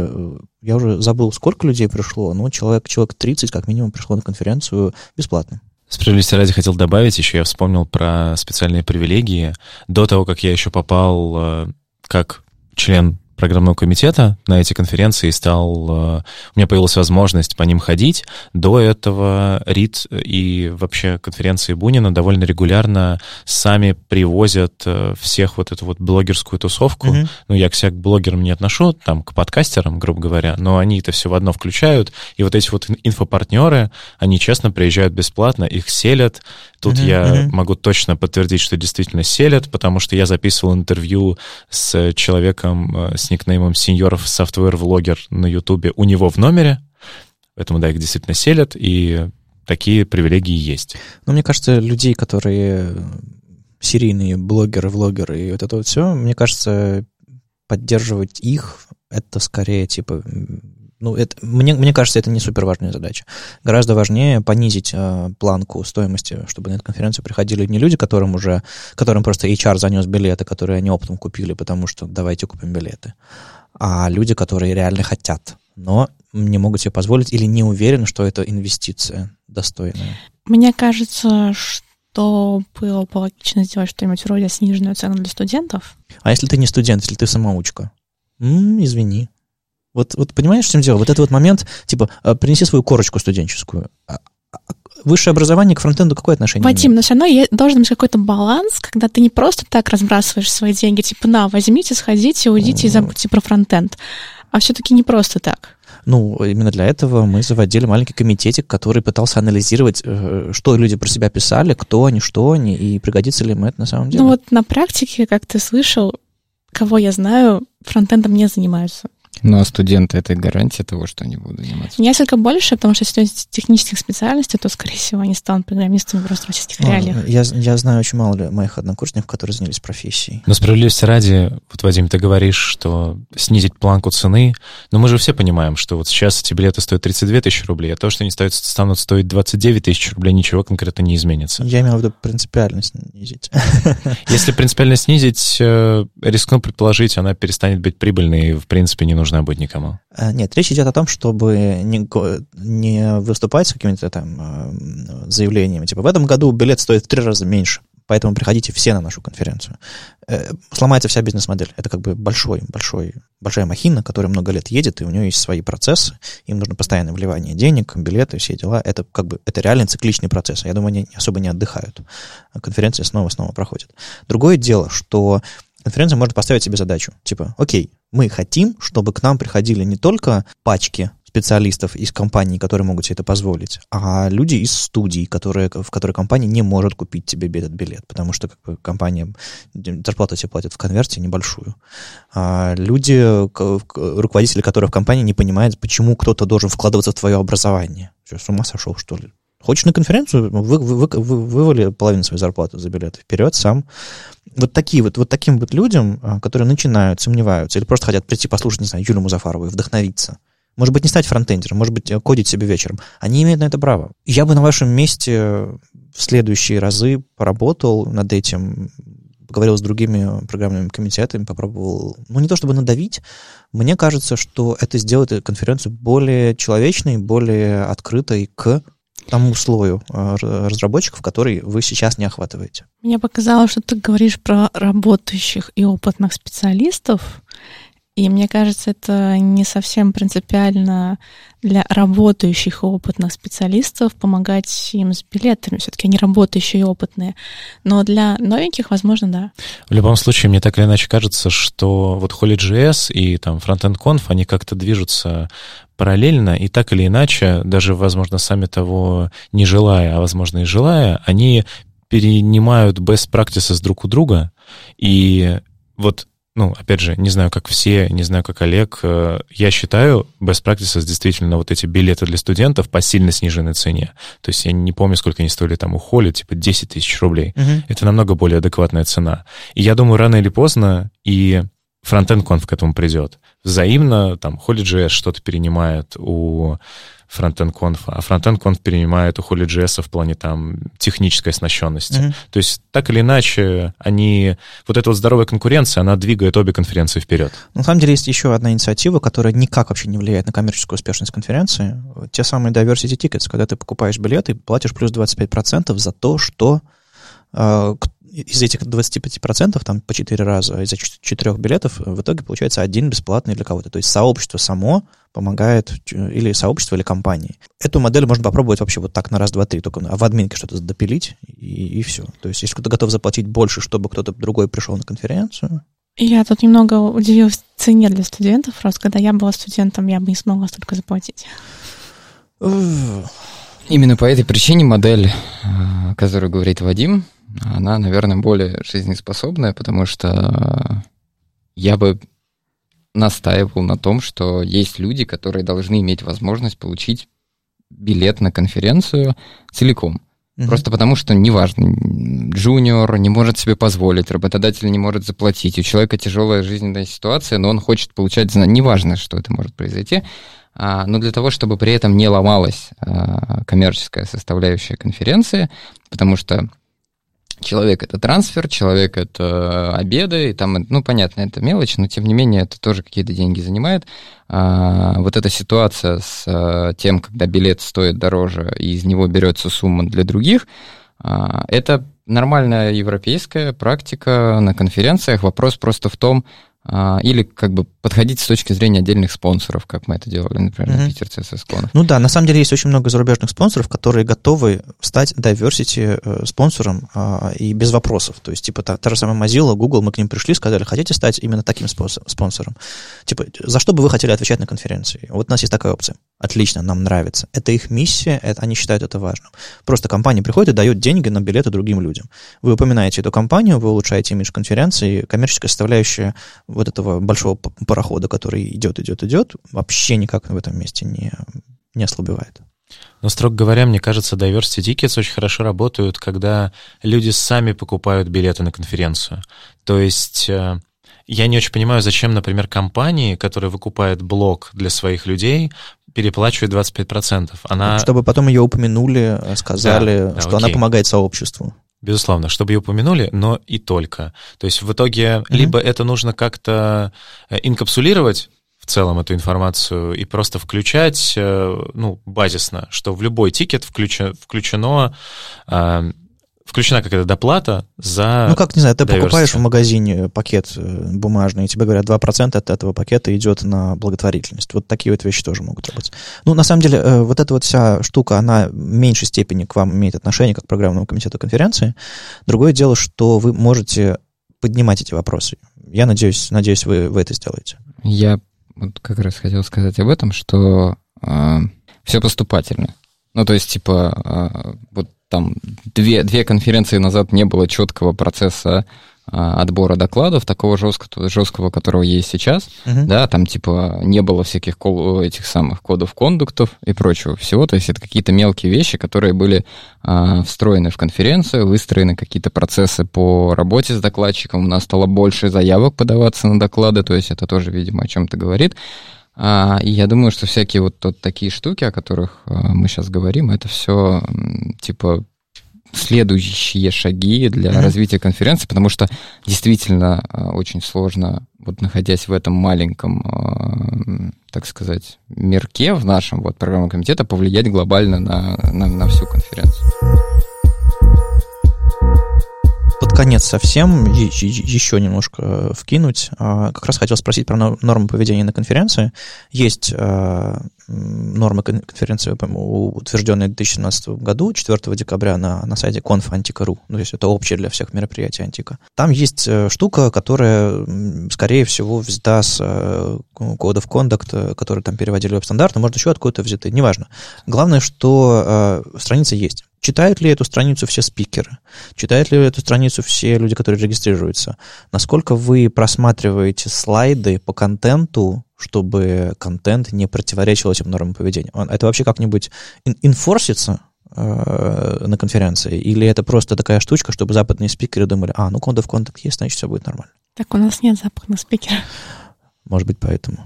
я уже забыл, сколько людей пришло, но человек, человек тридцать как минимум пришло на конференцию бесплатно. Справедливости ради хотел добавить, еще я вспомнил про специальные привилегии. До того, как я еще попал как член программного комитета на эти конференции стал... У меня появилась возможность по ним ходить. До этого РИТ и вообще конференции Бунина довольно регулярно сами привозят всех вот эту вот блогерскую тусовку. Mm-hmm. Ну, я к себя к блогерам не отношу, там, к подкастерам, грубо говоря, но они это все в одно включают. И вот эти вот инфопартнеры, они честно приезжают бесплатно, их селят. Тут mm-hmm. я mm-hmm. могу точно подтвердить, что действительно селят, потому что я записывал интервью с человеком, с никнеймом Senior Software Vlogger на Ютубе у него в номере, поэтому, да, их действительно селят, и такие привилегии есть. Ну, мне кажется, людей, которые серийные блогеры, влогеры и вот это вот все, мне кажется, поддерживать их, это скорее, типа, ну, это, мне, мне кажется, это не суперважная задача. Гораздо важнее понизить э, планку стоимости, чтобы на эту конференцию приходили не люди, которым уже, которым просто эйч ар занес билеты, которые они оптом купили, потому что давайте купим билеты, а люди, которые реально хотят, но не могут себе позволить или не уверены, что это инвестиция достойная. Мне кажется, что то было бы логично сделать что-нибудь вроде сниженную цену для студентов. А если ты не студент, если ты самоучка? М-м, извини. Вот, вот понимаешь, в чем дело? Вот этот вот момент, типа, принеси свою корочку студенческую. Высшее образование к фронтенду какое отношение имеет? Вадим, но все равно должен быть какой-то баланс, когда ты не просто так разбрасываешь свои деньги, типа, на, возьмите, сходите, уйдите и забудьте про фронтенд. А все-таки не просто так. Ну, именно для этого мы заводили маленький комитетик, который пытался анализировать, что люди про себя писали, кто они, что они, и пригодится ли им это на самом деле. Ну вот на практике, как ты слышал, кого я знаю, фронтендом не занимаются. Ну а студенты — это гарантия того, что они будут заниматься? Несколько больше, потому что если студенты технических специальностей, то, скорее всего, они станут программистами в российских реалиях. Я, я знаю очень мало моих однокурсников, которые занялись профессией. Но справедливости ради, вот, Вадим, ты говоришь, что снизить планку цены, но мы же все понимаем, что вот сейчас эти билеты стоят тридцать две тысячи рублей, а то, что они станут стоить двадцать девять тысяч рублей, ничего конкретно не изменится. Я имел в виду принципиально снизить. Если принципиально снизить, рискну предположить, она перестанет быть прибыльной, в принципе, не нужна. нужна будет никому. Нет, речь идет о том, чтобы не, не выступать с какими-то там заявлениями, типа, в этом году билет стоит в три раза меньше, поэтому приходите все на нашу конференцию. Сломается вся бизнес-модель. Это как бы большой, большой, большая махина, которая много лет едет, и у нее есть свои процессы, им нужно постоянное вливание денег, билеты, все дела. Это как бы, это реально цикличный процесс. Я думаю, они особо не отдыхают. Конференции снова-снова проходят. Другое дело, что конференция может поставить себе задачу, типа, окей, мы хотим, чтобы к нам приходили не только пачки специалистов из компаний, которые могут себе это позволить, а люди из студий, которые, в которой компания не может купить тебе этот билет, потому что как бы, компания зарплату тебе платит в конверте небольшую. А люди, руководители которых в компании не понимают, почему кто-то должен вкладываться в твое образование. Что, с ума сошел, что ли? Хочешь на конференцию, вы, вы, вы, вы, вывали половину своей зарплаты за билеты, вперед сам. Вот, такие вот, вот таким вот людям, которые начинают, сомневаются, или просто хотят прийти послушать, не знаю, Юлю Музафарову и вдохновиться. Может быть, не стать фронтендером, может быть, кодить себе вечером. Они имеют на это право. Я бы на вашем месте в следующие разы поработал над этим, поговорил с другими программными комитетами, попробовал, ну, не то чтобы надавить, мне кажется, что это сделает конференцию более человечной, более открытой к тому слою разработчиков, который вы сейчас не охватываете. Мне показалось, что ты говоришь про работающих и опытных специалистов, и мне кажется, это не совсем принципиально для работающих и опытных специалистов помогать им с билетами. Все-таки они работающие и опытные. Но для новеньких, возможно, да. В любом случае, мне так или иначе кажется, что вот HolyJS и там Frontend Conf, они как-то движутся параллельно, и так или иначе, даже, возможно, сами того не желая, а, возможно, и желая, они перенимают best practices друг у друга, и вот... Ну, опять же, не знаю, как все, не знаю, как Олег. Я считаю best practices действительно вот эти билеты для студентов по сильно сниженной цене. То есть я не помню, сколько они стоили там у Холи, типа десять тысяч рублей. Uh-huh. Это намного более адекватная цена. И я думаю, рано или поздно и Frontend Conf к этому придет. Взаимно там HolyJS что-то перенимает у Frontend Conf, а Frontend Conf перенимает у HolyJS в плане там технической оснащенности. Mm-hmm. То есть так или иначе они... Вот эта вот здоровая конкуренция, она двигает обе конференции вперед. На самом деле есть еще одна инициатива, которая никак вообще не влияет на коммерческую успешность конференции. Те самые diversity tickets, когда ты покупаешь билеты и платишь плюс двадцать пять процентов за то, что... Э, из этих двадцать пять процентов, там, по четыре раза из этих четырёх билетов, в итоге получается один бесплатный для кого-то. То есть сообщество само помогает, или сообщество, или компании. Эту модель можно попробовать вообще вот так на раз, два, три, только в админке что-то допилить, и, и все. То есть если кто-то готов заплатить больше, чтобы кто-то другой пришел на конференцию... Я тут немного удивилась цене для студентов. Просто когда я была студентом, я бы не смогла столько заплатить. Именно по этой причине модель, о которой говорит Вадим, она, наверное, более жизнеспособная, потому что я бы настаивал на том, что есть люди, которые должны иметь возможность получить билет на конференцию целиком. Uh-huh. Просто потому, что неважно, джуниор не может себе позволить, работодатель не может заплатить, у человека тяжелая жизненная ситуация, но он хочет получать, неважно, что это может произойти, но для того, чтобы при этом не ломалась коммерческая составляющая конференции, потому что человек — это трансфер, человек — это обеды, и там, ну, понятно, это мелочь, но, тем не менее, это тоже какие-то деньги занимает. А, вот эта ситуация с тем, когда билет стоит дороже, и из него берется сумма для других, а, это нормальная европейская практика на конференциях. Вопрос просто в том, а, или как бы подходить с точки зрения отдельных спонсоров, как мы это делали, например, mm-hmm. на Питер си эс эс конф. Ну да, на самом деле есть очень много зарубежных спонсоров, которые готовы стать diversity спонсором а, и без вопросов. То есть, типа, та, та же самая Mozilla, Google, мы к ним пришли, сказали, хотите стать именно таким спонсором? Типа, за что бы вы хотели отвечать на конференции? Вот у нас есть такая опция. Отлично, нам нравится. Это их миссия, это, они считают это важным. Просто компания приходит и дает деньги на билеты другим людям. Вы упоминаете эту компанию, вы улучшаете имидж конференции, коммерческая составляющая вот этого большого парохода, который идет, идет, идет, вообще никак в этом месте не, не ослабевает. Но, строго говоря, мне кажется, diversity tickets очень хорошо работают, когда люди сами покупают билеты на конференцию. То есть... Я не очень понимаю, зачем, например, компании, которые выкупают блок для своих людей, переплачивают двадцать пять процентов. Она... Чтобы потом ее упомянули, сказали, да, да, что окей. Она помогает сообществу. Безусловно, чтобы ее упомянули, но и только. То есть в итоге mm-hmm. либо это нужно как-то инкапсулировать, в целом эту информацию и просто включать, ну, базисно, что в любой тикет включено... Включена какая-то доплата за... Ну, как, не знаю, ты diversity. Покупаешь в магазине пакет бумажный, и тебе говорят, два процента от этого пакета идет на благотворительность. Вот такие вот вещи тоже могут работать. Ну, на самом деле, вот эта вот вся штука, она в меньшей степени к вам имеет отношение, как к программному комитету конференции. Другое дело, что вы можете поднимать эти вопросы. Я надеюсь, надеюсь вы, вы это сделаете. Я вот как раз хотел сказать об этом, что э, все поступательно. Ну, то есть, типа, э, вот там две, две конференции назад не было четкого процесса а, отбора докладов, такого жесткого, жесткого, которого есть сейчас, uh-huh. да, там типа не было всяких кол, этих самых кодов кондуктов и прочего всего, то есть это какие-то мелкие вещи, которые были а, встроены в конференцию, выстроены какие-то процессы по работе с докладчиком, у нас стало больше заявок подаваться на доклады, то есть это тоже, видимо, о чем-то говорит. А, и я думаю, что всякие вот, вот такие штуки, о которых а, мы сейчас говорим, это все типа следующие шаги для mm-hmm. развития конференции, потому что действительно а, очень сложно, вот находясь в этом маленьком, а, так сказать, мирке в нашем вот, программном комитете, повлиять глобально на, на, на всю конференцию. Под конец совсем е- е- еще немножко вкинуть. А, как раз хотел спросить про нормы поведения на конференции. Есть а, нормы конференции, утвержденные в две тысячи семнадцатом году, четвёртого декабря на, на сайте конф точка антика точка ру. Ну, то есть это общее для всех мероприятий антика. Там есть штука, которая, скорее всего, взята с Code of Conduct, который там переводили в веб-стандарт, но может еще откуда-то взяты, неважно. Главное, что а, страница есть. Читают ли эту страницу все спикеры? Читают ли эту страницу все люди, которые регистрируются? Насколько вы просматриваете слайды по контенту, чтобы контент не противоречил этим нормам поведения? Это вообще как-нибудь инфорсится э, на конференции? Или это просто такая штучка, чтобы западные спикеры думали, а, ну, Code of Conduct есть, значит, все будет нормально? Так у нас нет западных спикеров. Может быть, поэтому...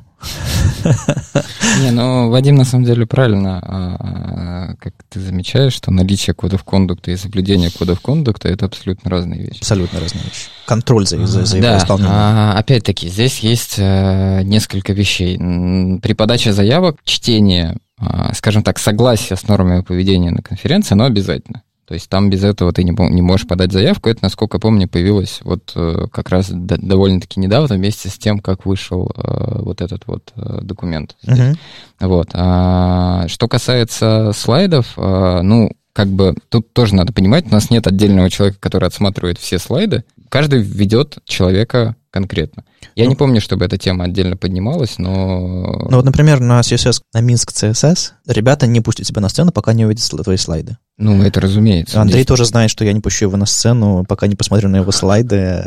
Не, ну, Вадим, на самом деле, правильно, как ты замечаешь, что наличие кодов кондукта и соблюдение кодов кондукта — это абсолютно разные вещи. Абсолютно разные вещи. Контроль за, за, за его да. исполнение. А, опять-таки, здесь есть а, несколько вещей. При подаче заявок чтение, а, скажем так, согласие с нормами поведения на конференции, оно обязательно. То есть там без этого ты не, не можешь подать заявку. Это, насколько я помню, появилось вот как раз до, довольно-таки недавно вместе с тем, как вышел э, вот этот вот э, документ. Uh-huh. Вот. А, что касается слайдов, э, ну, как бы тут тоже надо понимать, у нас нет отдельного человека, который отсматривает все слайды. Каждый ведет человека конкретно. Я ну, не помню, чтобы эта тема отдельно поднималась, но... Ну вот, например, на си эс эс, на Минск си эс эс ребята не пустят тебя на сцену, пока не увидят твои слайды. Ну, это разумеется. Андрей здесь... тоже знает, что я не пущу его на сцену, пока не посмотрю на его слайды.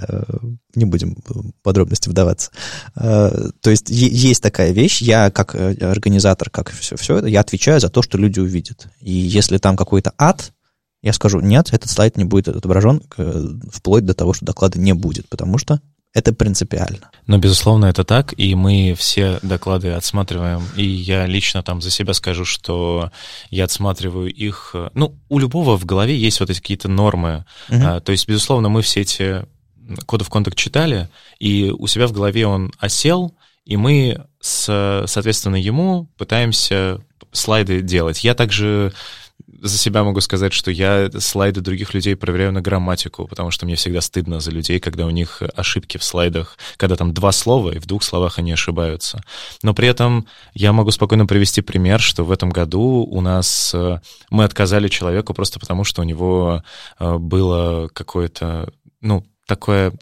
Не будем в подробности вдаваться. То есть е- есть такая вещь. Я как организатор, как все, все это, я отвечаю за то, что люди увидят. И если там какой-то ад, я скажу, нет, этот слайд не будет отображен вплоть до того, что доклада не будет, потому что Это принципиально. Но, безусловно, это так, и мы все доклады отсматриваем, и я лично там за себя скажу, что я отсматриваю их... Ну, у любого в голове есть вот эти какие-то нормы. Угу. А, то есть, безусловно, мы все эти коды в контакт читали, и у себя в голове он осел, и мы, с, соответственно, ему пытаемся слайды делать. Я также... За себя могу сказать, что я слайды других людей проверяю на грамматику, потому что мне всегда стыдно за людей, когда у них ошибки в слайдах, когда там два слова, и в двух словах они ошибаются. Но при этом я могу спокойно привести пример, что в этом году у нас мы отказали человеку просто потому, что у него было какое-то, ну, такое...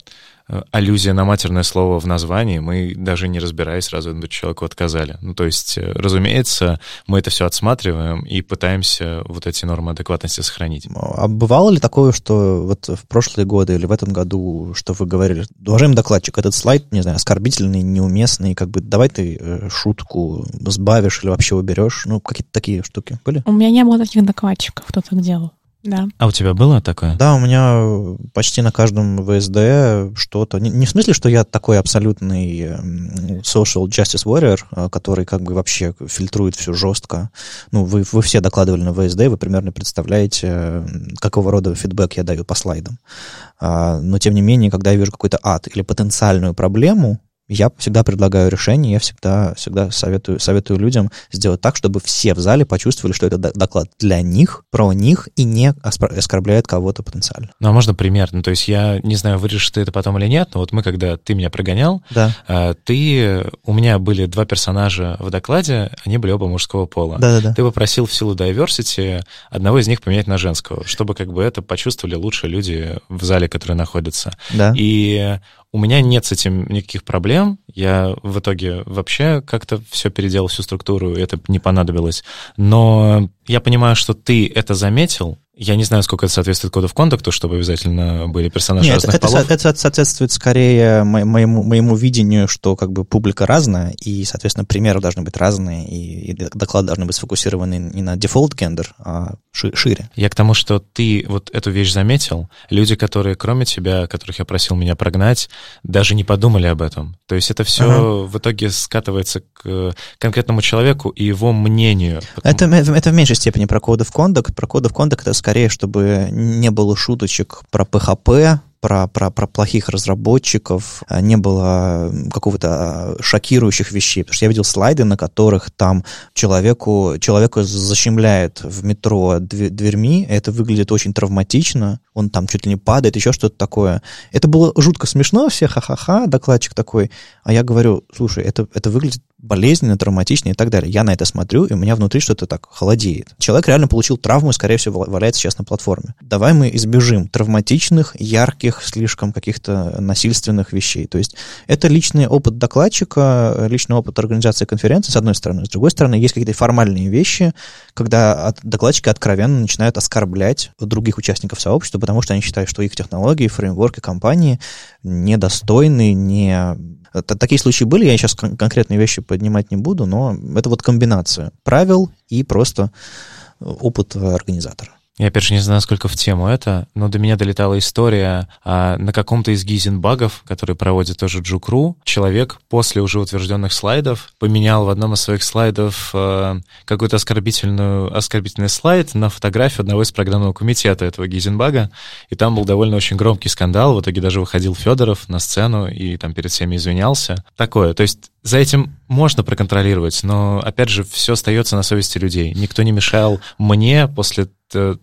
аллюзия на матерное слово в названии, мы даже не разбираясь, сразу человеку отказали. Ну, то есть, разумеется, мы это все отсматриваем и пытаемся вот эти нормы адекватности сохранить. А бывало ли такое, что вот в прошлые годы или в этом году, что вы говорили, уважаемый докладчик, этот слайд, не знаю, оскорбительный, неуместный, как бы давай ты шутку сбавишь или вообще уберешь? Ну, какие-то такие штуки были? У меня не было таких докладчиков, кто так делал. Да. А у тебя было такое? Да, у меня почти на каждом ВСД что-то. Не, не в смысле, что я такой абсолютный social justice warrior, который как бы вообще фильтрует все жестко. Ну, вы, вы все докладывали на ВСД, вы примерно представляете, какого рода фидбэк я даю по слайдам. Но, тем не менее, когда я вижу какой-то ад или потенциальную проблему, я всегда предлагаю решение, я всегда, всегда советую, советую людям сделать так, чтобы все в зале почувствовали, что это доклад для них, про них и не оскорбляет кого-то потенциально. Ну, а можно примерно? То есть я не знаю, вырежешь ты это потом или нет, но вот мы, когда ты меня прогонял, да. ты... У меня были два персонажа в докладе, они были оба мужского пола. Да-да-да. Ты попросил в силу diversity одного из них поменять на женского, чтобы как бы это почувствовали лучше люди в зале, которые находятся. Да. И... У меня нет с этим никаких проблем, я в итоге вообще как-то все переделал, всю структуру, и это не понадобилось. Но я понимаю, что ты это заметил, я не знаю, сколько это соответствует коду в контакту, чтобы обязательно были персонажи Нет, разных это, полов. Нет, это соответствует скорее моему, моему видению, что как бы публика разная, и, соответственно, примеры должны быть разные, и, и доклады должны быть сфокусированы не на дефолт-гендер, а ши- шире. Я к тому, что ты вот эту вещь заметил, люди, которые кроме тебя, которых я просил меня прогнать, даже не подумали об этом. То есть это все ага. в итоге скатывается к конкретному человеку и его мнению. Это, это в меньшей степени про коды в контакт, про коды в контакт это скорее, чтобы не было шуточек про пэ ха пэ, про, про, про плохих разработчиков, не было какого-то шокирующих вещей. Потому что я видел слайды, на которых там человеку, человеку защемляет в метро дверьми, это выглядит очень травматично, он там чуть ли не падает, еще что-то такое. Это было жутко смешно, все ха-ха-ха, докладчик такой. А я говорю, слушай, это, это выглядит болезненно, травматично и так далее. Я на это смотрю, и у меня внутри что-то так холодеет. Человек реально получил травму и, скорее всего, валяется сейчас на платформе. Давай мы избежим травматичных, ярких, слишком каких-то насильственных вещей. То есть это личный опыт докладчика, личный опыт организации конференции, с одной стороны. С другой стороны, есть какие-то формальные вещи, когда от, докладчики откровенно начинают оскорблять других участников сообщества, потому что они считают, что их технологии, фреймворки, компании недостойны, не... Такие случаи были, я сейчас конкретные вещи поднимать не буду, но это вот комбинация правил и просто опыт организатора. Я, опять же, не знаю, насколько в тему это, но до меня долетала история а, на каком-то из гизенбагов, который проводит тоже Джукру, человек после уже утвержденных слайдов поменял в одном из своих слайдов а, какой-то оскорбительную, оскорбительный слайд на фотографию одного из программного комитета этого гизенбага, и там был довольно очень громкий скандал, в итоге даже выходил Федоров на сцену и там перед всеми извинялся. Такое, то есть за этим можно проконтролировать, но, опять же, все остается на совести людей. Никто не мешал мне после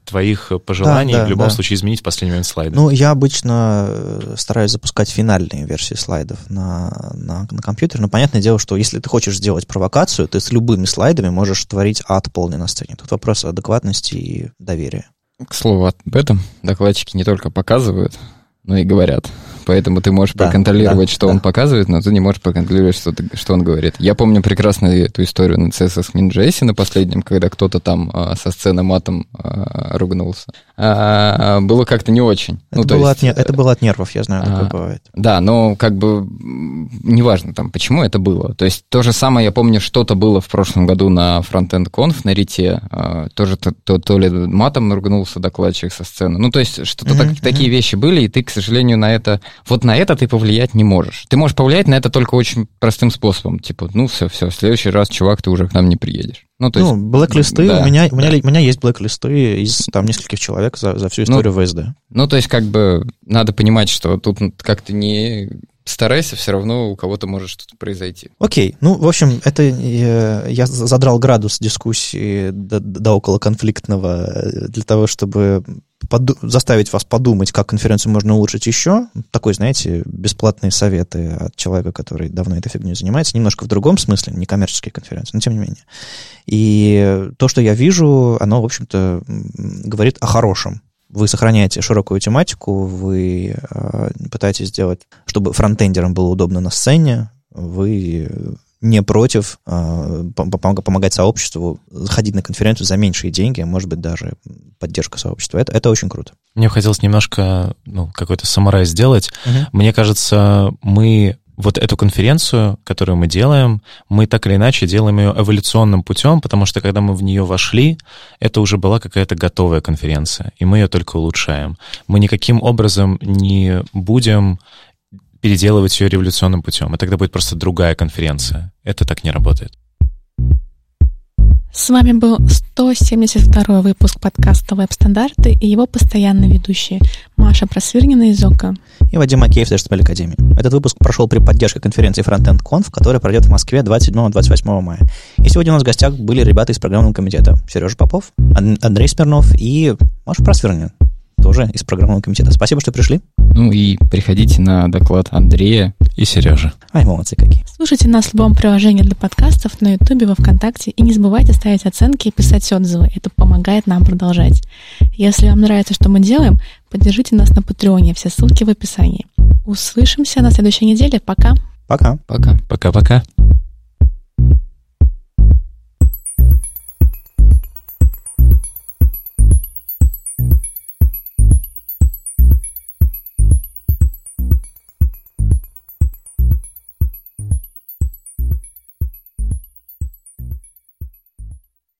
твоих пожеланий да, да, в любом да. случае изменить в последний момент слайды. Ну, я обычно стараюсь запускать финальные версии слайдов на, на, на компьютере, но понятное дело, что если ты хочешь сделать провокацию, ты с любыми слайдами можешь творить ад полный на сцене. Тут вопрос адекватности и доверия. К слову, об этом докладчики не только показывают, но и говорят. Поэтому ты можешь да, проконтролировать, да, что да. он показывает, но ты не можешь проконтролировать, что, ты, что он говорит. Я помню прекрасно эту историю на си эс эс Min.js на последнем, когда кто-то там а, со сцены матом а, ругнулся. А, было как-то не очень. Это, ну, было, есть, от, это было от нервов, я знаю, а, такое бывает. Да, но как бы неважно там, почему это было. То есть то же самое, я помню, что-то было в прошлом году на Frontend Conf, на Рите. А, тоже то, то, то ли матом ругнулся докладчик со сцены. Ну, то есть что-то mm-hmm, так, mm-hmm. такие вещи были, и ты, к сожалению, на это... Вот на это ты повлиять не можешь. Ты можешь повлиять на это только очень простым способом. Типа, ну все, все, в следующий раз, чувак, ты уже к нам не приедешь. Ну, то есть, ну блэк-листы, да, у, меня, да. у, меня, у меня есть блэк-листы из там нескольких человек за, за всю историю ну, ВСД. Ну, то есть, как бы, надо понимать, что тут как-то не... Старайся, все равно у кого-то может что-то произойти. Окей. Ну, в общем, это я задрал градус дискуссии до, до околоконфликтного для того, чтобы поду- заставить вас подумать, как конференцию можно улучшить еще. Такой, знаете, бесплатные советы от человека, который давно этой фигней занимается. Немножко в другом смысле, не коммерческие конференции, но тем не менее. И то, что я вижу, оно, в общем-то, говорит о хорошем. Вы сохраняете широкую тематику, вы э, пытаетесь сделать, чтобы фронтендерам было удобно на сцене, вы не против э, пом- помогать сообществу, заходить на конференцию за меньшие деньги, может быть, даже поддержка сообщества. Это, это очень круто. Мне хотелось немножко ну, какой-то саморайз сделать. Uh-huh. Мне кажется, мы... Вот эту конференцию, которую мы делаем, мы так или иначе делаем ее эволюционным путем, потому что когда мы в нее вошли, это уже была какая-то готовая конференция, и мы ее только улучшаем. Мы никаким образом не будем переделывать ее революционным путем, и тогда будет просто другая конференция. Это так не работает. С вами был сто семьдесят второй выпуск подкаста «Веб-стандарты» и его постоянные ведущие Маша Просвирнина из Ока и Вадим Макеев из эс пи эф Academy. Этот выпуск прошел при поддержке конференции Frontend Conf, которая пройдет в Москве двадцать седьмого — двадцать восьмого мая. И сегодня у нас в гостях были ребята из программного комитета. Сережа Попов, Андрей Смирнов и Маша Просвирнина, тоже из программного комитета. Спасибо, что пришли. Ну и приходите на доклад Андрея и Сережи. Ай, молодцы какие. Слушайте нас в любом приложении для подкастов, на Ютубе, во ВКонтакте. И не забывайте ставить оценки и писать отзывы. Это помогает нам продолжать. Если вам нравится, что мы делаем, поддержите нас на Патреоне. Все ссылки в описании. Услышимся на следующей неделе. Пока. Пока. Пока. Пока-пока.